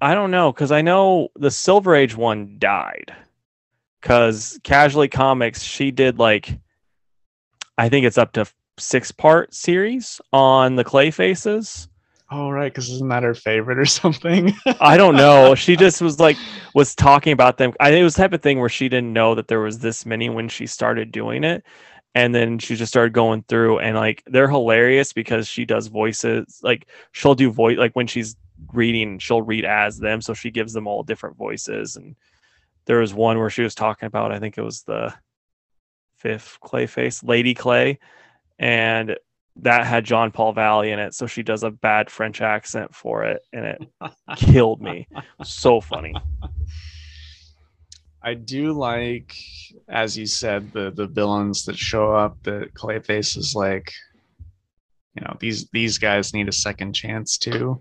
I don't know, because I know the Silver Age one died. Because Casually Comics, she did like, I think it's up to 6-part series on the Clayfaces. Oh, right, because isn't that her favorite or something? I don't know. She just was like, was talking about them. It was the type of thing where she didn't know that there was this many when she started doing it. And then she just started going through and like, they're hilarious because she does voices. Like she'll do voice, like when she's reading, she'll read as them. So she gives them all different voices. And there was one where she was talking about, I think it was the 5th Clayface, Lady Clay. And that had John Paul Valley in it. So she does a bad French accent for it. And it killed me. So funny. I do like, as you said, the villains that show up, that Clayface is like, you know, these guys need a second chance too.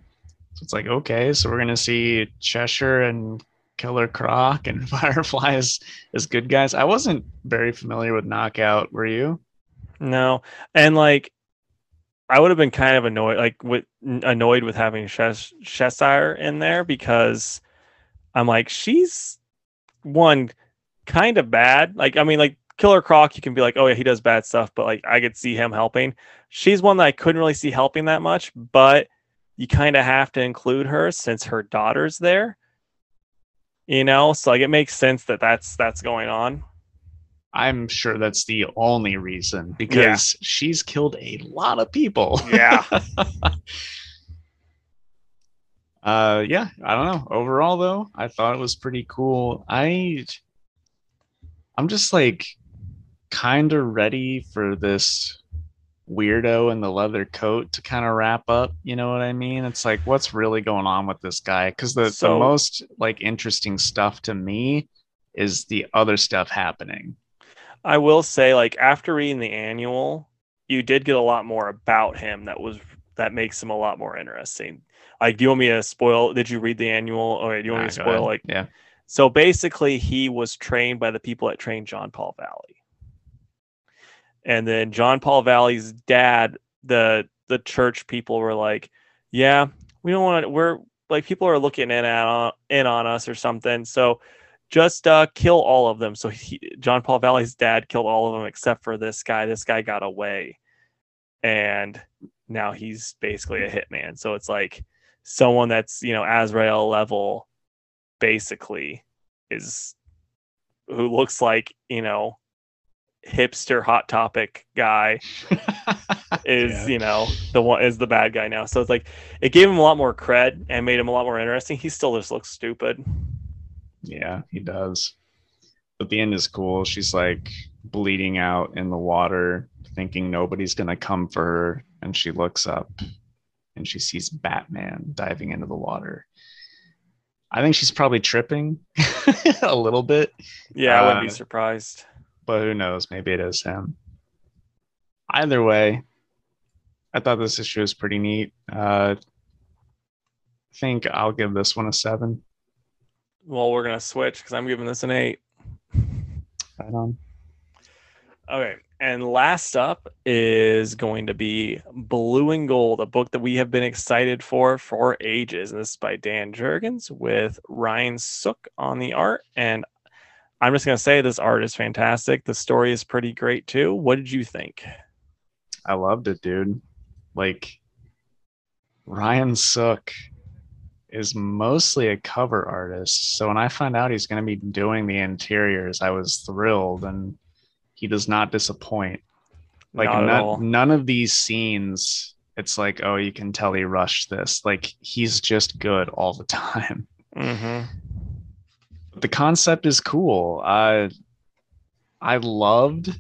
So it's like, okay, so we're gonna see Cheshire and Killer Croc and Firefly as good guys. I wasn't very familiar with Knockout, were you? No. And like I would have been kind of annoyed with having Cheshire in there because I'm like, she's one kind of bad. Like, I mean, like Killer Croc, you can be like, oh yeah, he does bad stuff, but like I could see him helping. She's one that I couldn't really see helping that much, but you kind of have to include her since her daughter's there, you know? So like it makes sense that that's going on. I'm sure that's the only reason, because yeah, she's killed a lot of people. Yeah. Yeah, I don't know. Overall, though, I thought it was pretty cool. I'm just like kind of ready for this weirdo in the leather coat to kind of wrap up. You know what I mean? It's like, what's really going on with this guy? Because the most like interesting stuff to me is the other stuff happening. I will say, like after reading the annual, you did get a lot more about him. That makes him a lot more interesting. Like, do you want me to spoil? Did you read the annual? Or do you want me to spoil? Like, yeah. So basically, he was trained by the people that trained John Paul Valley, and then John Paul Valley's dad. The church people were like, "Yeah, we don't want to. We're like, people are looking in on us or something. So just kill all of them." So John Paul Valley's dad killed all of them except for this guy. This guy got away, and now he's basically a hitman. So it's like someone that's, you know, Azrael level basically, is who looks like, you know, hipster Hot Topic guy is, yeah, you know, the one is the bad guy now. So it's like it gave him a lot more cred and made him a lot more interesting. He still just looks stupid. Yeah, he does. But the end is cool. She's like bleeding out in the water, thinking nobody's going to come for her. And she looks up and she sees Batman diving into the water. I think she's probably tripping a little bit. Yeah, I wouldn't be surprised. But who knows? Maybe it is him. Either way, I thought this issue was pretty neat. I think I'll give this one a 7. Well, we're going to switch because I'm giving this an 8. Right on. Okay. And last up is going to be Blue and Gold, a book that we have been excited for ages. And this is by Dan Jurgens with Ryan Sook on the art. And I'm just going to say this art is fantastic. The story is pretty great, too. What did you think? I loved it, dude. Like, Ryan Sook is mostly a cover artist. So when I found out he's going to be doing the interiors, I was thrilled. And he does not disappoint. Like, none of these scenes, it's like, oh, you can tell he rushed this. Like, he's just good all the time. Mm-hmm. The concept is cool. I loved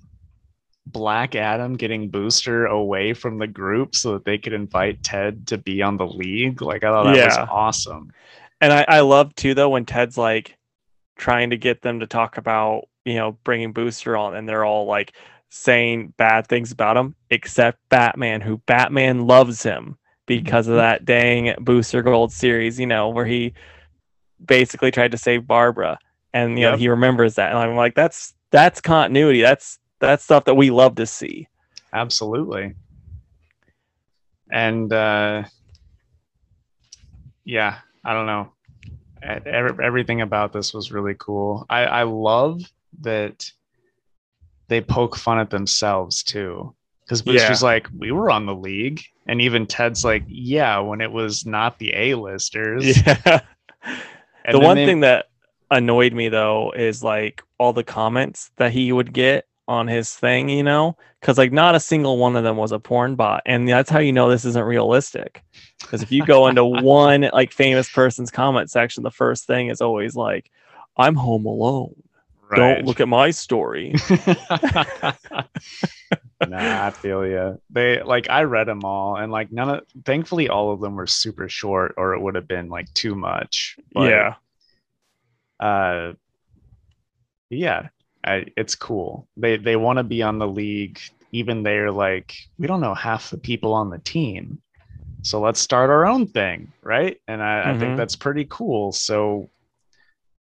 Black Adam getting Booster away from the group so that they could invite Ted to be on the League. Like, I thought that was awesome. And I love too, though, when Ted's like trying to get them to talk about, you know, bringing Booster on, and they're all like saying bad things about him, except Batman, who Batman loves him because of that dang Booster Gold series, you know, where he basically tried to save Barbara, and, you know, he remembers that. And I'm like, that's continuity. That's stuff that we love to see. Absolutely. And yeah, I don't know. Everything about this was really cool. I love that they poke fun at themselves too, because Booster's like, we were on the League, and even Ted's like, yeah, when it was not the A-listers. Yeah. The one thing that annoyed me though is like all the comments that he would get on his thing, you know, because like not a single one of them was a porn bot, and that's how you know this isn't realistic, because if you go into one like famous person's comment section, the first thing is always like, I'm home alone, don't look at my story. I feel you. They like, I read them all, and like none of, thankfully all of them were super short, or it would have been like too much, but, it's cool. They want to be on the League. Even they're like, we don't know half the people on the team, so let's start our own thing, right? And I think that's pretty cool. So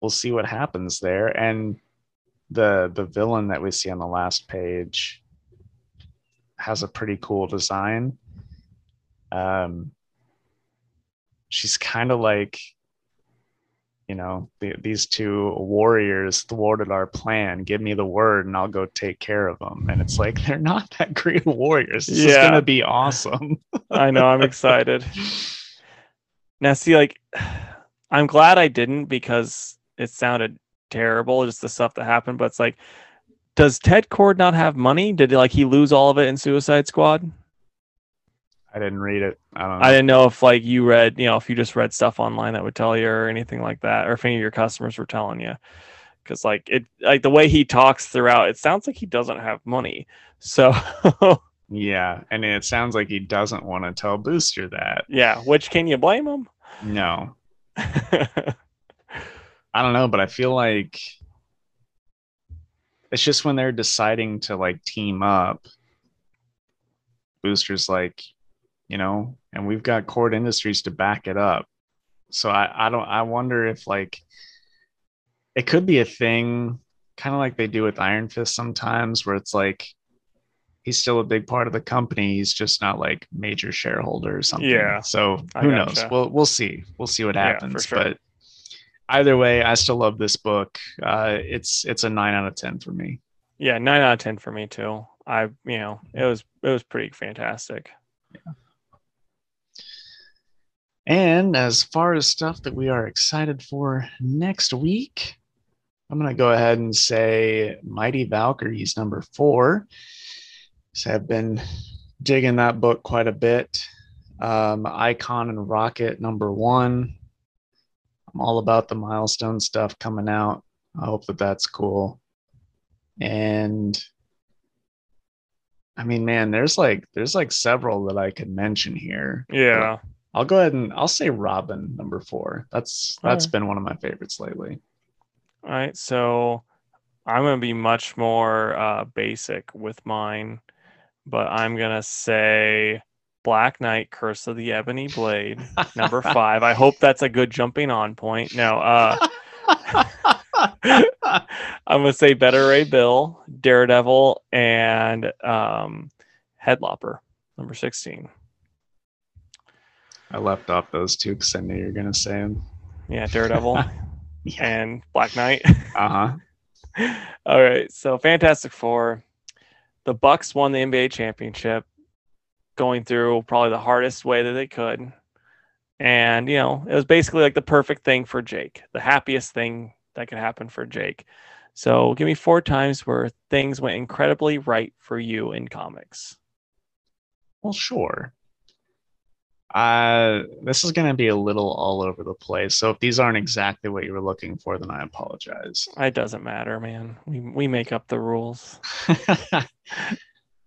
we'll see what happens there. And the villain that we see on the last page has a pretty cool design. She's kind of like, you know, these two warriors thwarted our plan. Give me the word and I'll go take care of them. And it's like, they're not that great warriors. This is going to be awesome. I know. I'm excited. Now, see, like, I'm glad I didn't, because it sounded terrible, just the stuff that happened. But it's like, does Ted Kord not have money? Did he lose all of it in Suicide Squad? I didn't read it. I didn't know if like you read, you know, if you just read stuff online that would tell you or anything like that, or if any of your customers were telling you, because like it, like the way he talks throughout, it sounds like he doesn't have money. So yeah. And it sounds like he doesn't want to tell Booster that. Yeah. Which, can you blame him? No. I don't know, but I feel like it's just when they're deciding to like team up, Booster's like, you know, and we've got Kord Industries to back it up. So I wonder if like it could be a thing, kind of like they do with Iron Fist sometimes, where it's like he's still a big part of the company, he's just not like major shareholder or something. Yeah. So who knows? We'll see. We'll see what happens. Yeah, sure. But either way, I still love this book. It's a 9 out of 10 for me. Yeah, 9 out of 10 for me too. You know, it was pretty fantastic. Yeah. And as far as stuff that we are excited for next week, I'm going to go ahead and say Mighty Valkyries #4. So I've been digging that book quite a bit. Icon and Rocket #1. I'm all about the milestone stuff coming out. I hope that that's cool. And I mean, man, there's like several that I could mention here. Yeah. I'll go ahead and I'll say Robin #4. That's been one of my favorites lately. All right. So I'm going to be much more basic with mine, but I'm going to say Black Knight, Curse of the Ebony Blade, #5. I hope that's a good jumping on point. No, I'm going to say Better Ray Bill, Daredevil, and Headlopper, #16. I left off those two because I knew you were going to say them. Yeah, Daredevil and Black Knight. Uh-huh. All right, so Fantastic Four. The Bucks won the NBA championship, going through probably the hardest way that they could. And, you know, it was basically like the perfect thing for Jake, the happiest thing that could happen for Jake. So give me 4 times where things went incredibly right for you in comics. Well, sure. This is going to be a little all over the place. So if these aren't exactly what you were looking for, then I apologize. It doesn't matter, man. We make up the rules.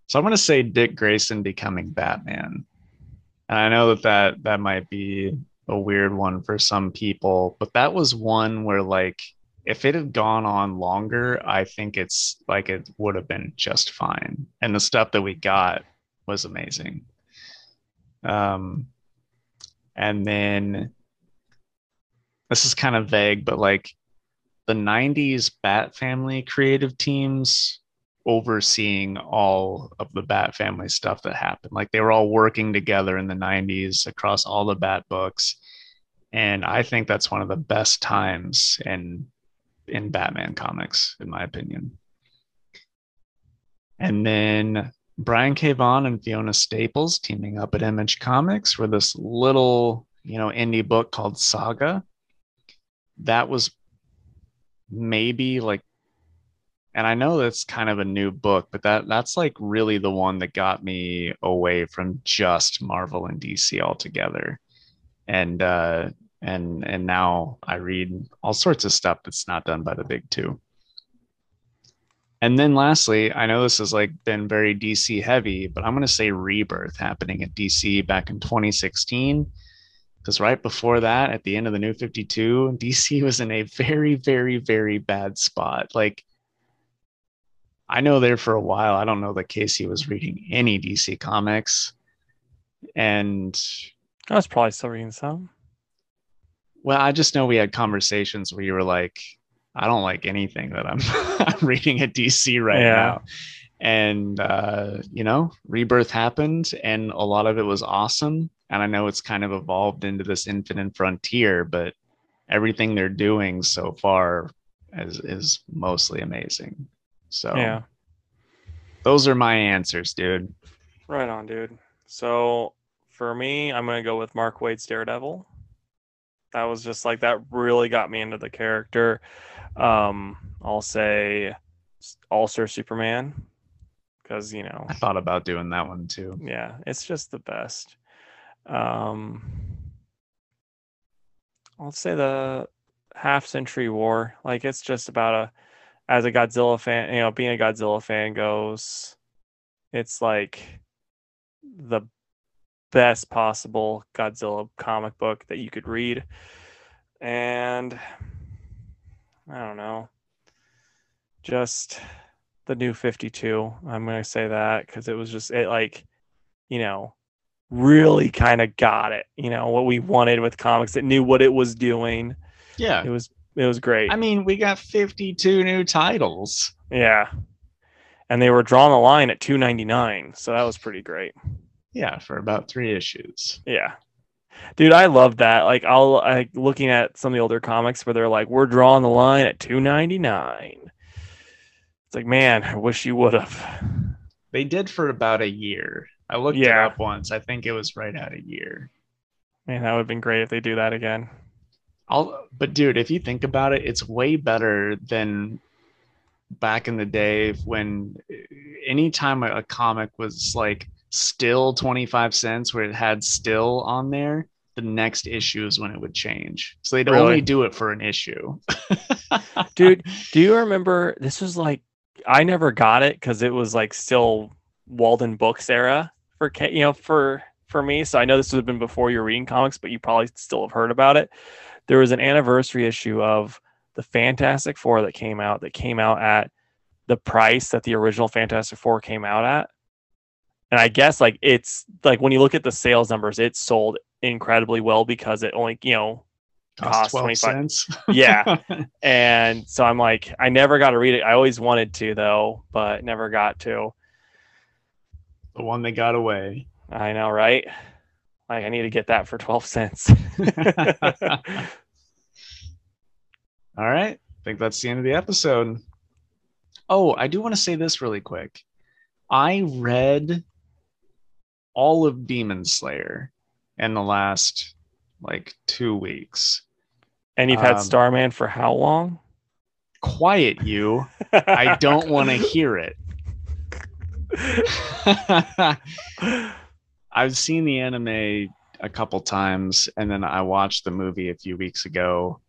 So I'm going to say Dick Grayson becoming Batman. And I know that might be a weird one for some people, but that was one where, like, if it had gone on longer, I think it's like it would have been just fine. And the stuff that we got was amazing. And then this is kind of vague, but like the 90s Bat Family creative teams overseeing all of the Bat Family stuff that happened. Like they were all working together in the 90s across all the Bat books. And I think that's one of the best times in Batman comics, in my opinion. And then Brian K. Vaughan and Fiona Staples teaming up at Image Comics for this little, indie book called Saga. That was maybe like, and I know that's kind of a new book, but that's like really the one that got me away from just Marvel and DC altogether. And now I read all sorts of stuff that's not done by the big two. And then lastly, I know this has like been very DC heavy, but I'm going to say Rebirth happening at DC back in 2016. Because right before that, at the end of the New 52, DC was in a very, very, very bad spot. Like, I know there for a while, I don't know that Casey was reading any DC comics. And I was probably still reading some. Well, I just know we had conversations where you were like, I don't like anything that I'm reading at DC right now. And, Rebirth happened and a lot of it was awesome. And I know it's kind of evolved into this infinite frontier, but everything they're doing so far is mostly amazing. So yeah, those are my answers, dude. Right on, dude. So for me, I'm going to go with Mark Waid's Daredevil. That was just like, that really got me into the character. I'll say All-Star Superman. Because, I thought about doing that one too. Yeah, it's just the best. I'll say the Half-Century War. Like, it's just about as a Godzilla fan, being a Godzilla fan goes, it's like the best possible Godzilla comic book that you could read. And I don't know, just the New 52. I'm going to say that because it was just, it like, really kind of got it, what we wanted with comics. It knew what it was doing. Yeah. It was great. I mean, we got 52 new titles. Yeah. And they were drawing the line at $2.99. So that was pretty great. Yeah. For about 3 issues. Yeah. Dude, I love that. Like, I looking at some of the older comics where they're like, we're drawing the line at $2.99. It's like, man, I wish you would have. They did for about a year. I looked it up once. I think it was right at a year. Man, that would have been great if they do that again. But dude, if you think about it, it's way better than back in the day when anytime a comic was like still 25 cents where it had still on there, the next issue is when it would change. So they'd only do it for an issue. Dude, do you remember this was like, I never got it because it was like still Walden Books era for me. So I know this would have been before you're reading comics, but you probably still have heard about it. There was an anniversary issue of the Fantastic Four that came out at the price that the original Fantastic Four came out at. And I guess like it's like when you look at the sales numbers, it sold incredibly well because it only, cost 25 cents. Yeah. And so I'm like, I never got to read it. I always wanted to though, but never got to. The one that got away. I know, right? Like, I need to get that for 12 cents. All right. I think that's the end of the episode. Oh, I do want to say this really quick. I read all of Demon Slayer in the last, 2 weeks. And you've had Starman for how long? Quiet you. I don't want to hear it. I've seen the anime a couple times and then I watched the movie a few weeks ago.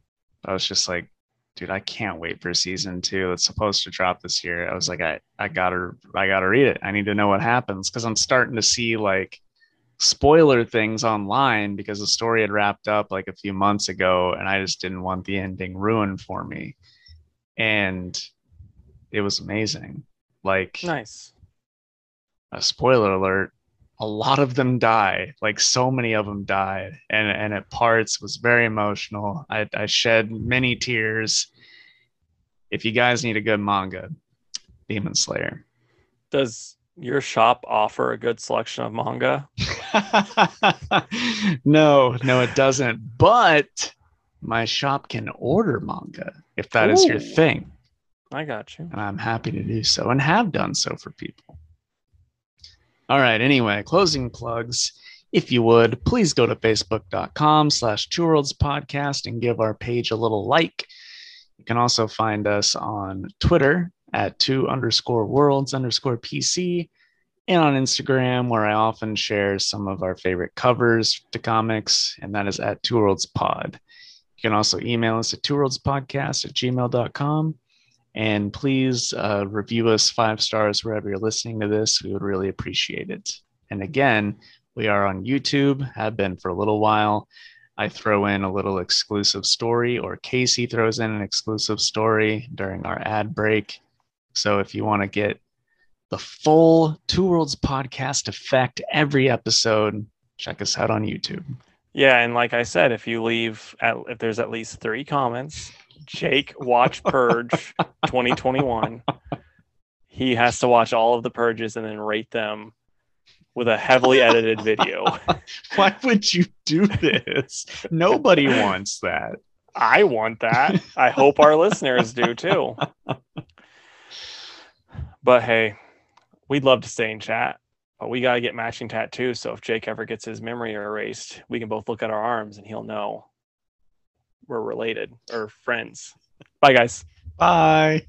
I was just like, dude, I can't wait for season 2. It's supposed to drop this year. I was like, I gotta read it. I need to know what happens, because I'm starting to see like spoiler things online, because the story had wrapped up like a few months ago, and I just didn't want the ending ruined for me. And it was amazing. Like, nice. A spoiler alert. A lot of them die, like so many of them died. And at parts was very emotional. I shed many tears. If you guys need a good manga, Demon Slayer. Does your shop offer a good selection of manga? No, it doesn't. But my shop can order manga if that is your thing. I got you. And I'm happy to do so, and have done so for people. All right. Anyway, closing plugs. If you would, please go to facebook.com/Two Worlds Podcast and give our page a little like. You can also find us on Twitter @2_worlds_PC, and on Instagram, where I often share some of our favorite covers to comics, and that is @TwoWorldsPod. You can also email us at twoworldspodcast@gmail.com. And please review us 5 stars wherever you're listening to this. We would really appreciate it. And again, we are on YouTube, have been for a little while. I throw in a little exclusive story, or Casey throws in an exclusive story during our ad break. So if you want to get the full Two Worlds Podcast effect every episode, check us out on YouTube. Yeah, and like I said, if there's at least 3 comments, Jake watch Purge 2021. He has to watch all of the Purges and then rate them with a heavily edited video. Why would you do this? Nobody wants that. I want that. I hope our listeners do too. But hey, we'd love to stay in chat, but we got to get matching tattoos. So if Jake ever gets his memory erased, we can both look at our arms and he'll know we're related or friends. Bye, guys. Bye.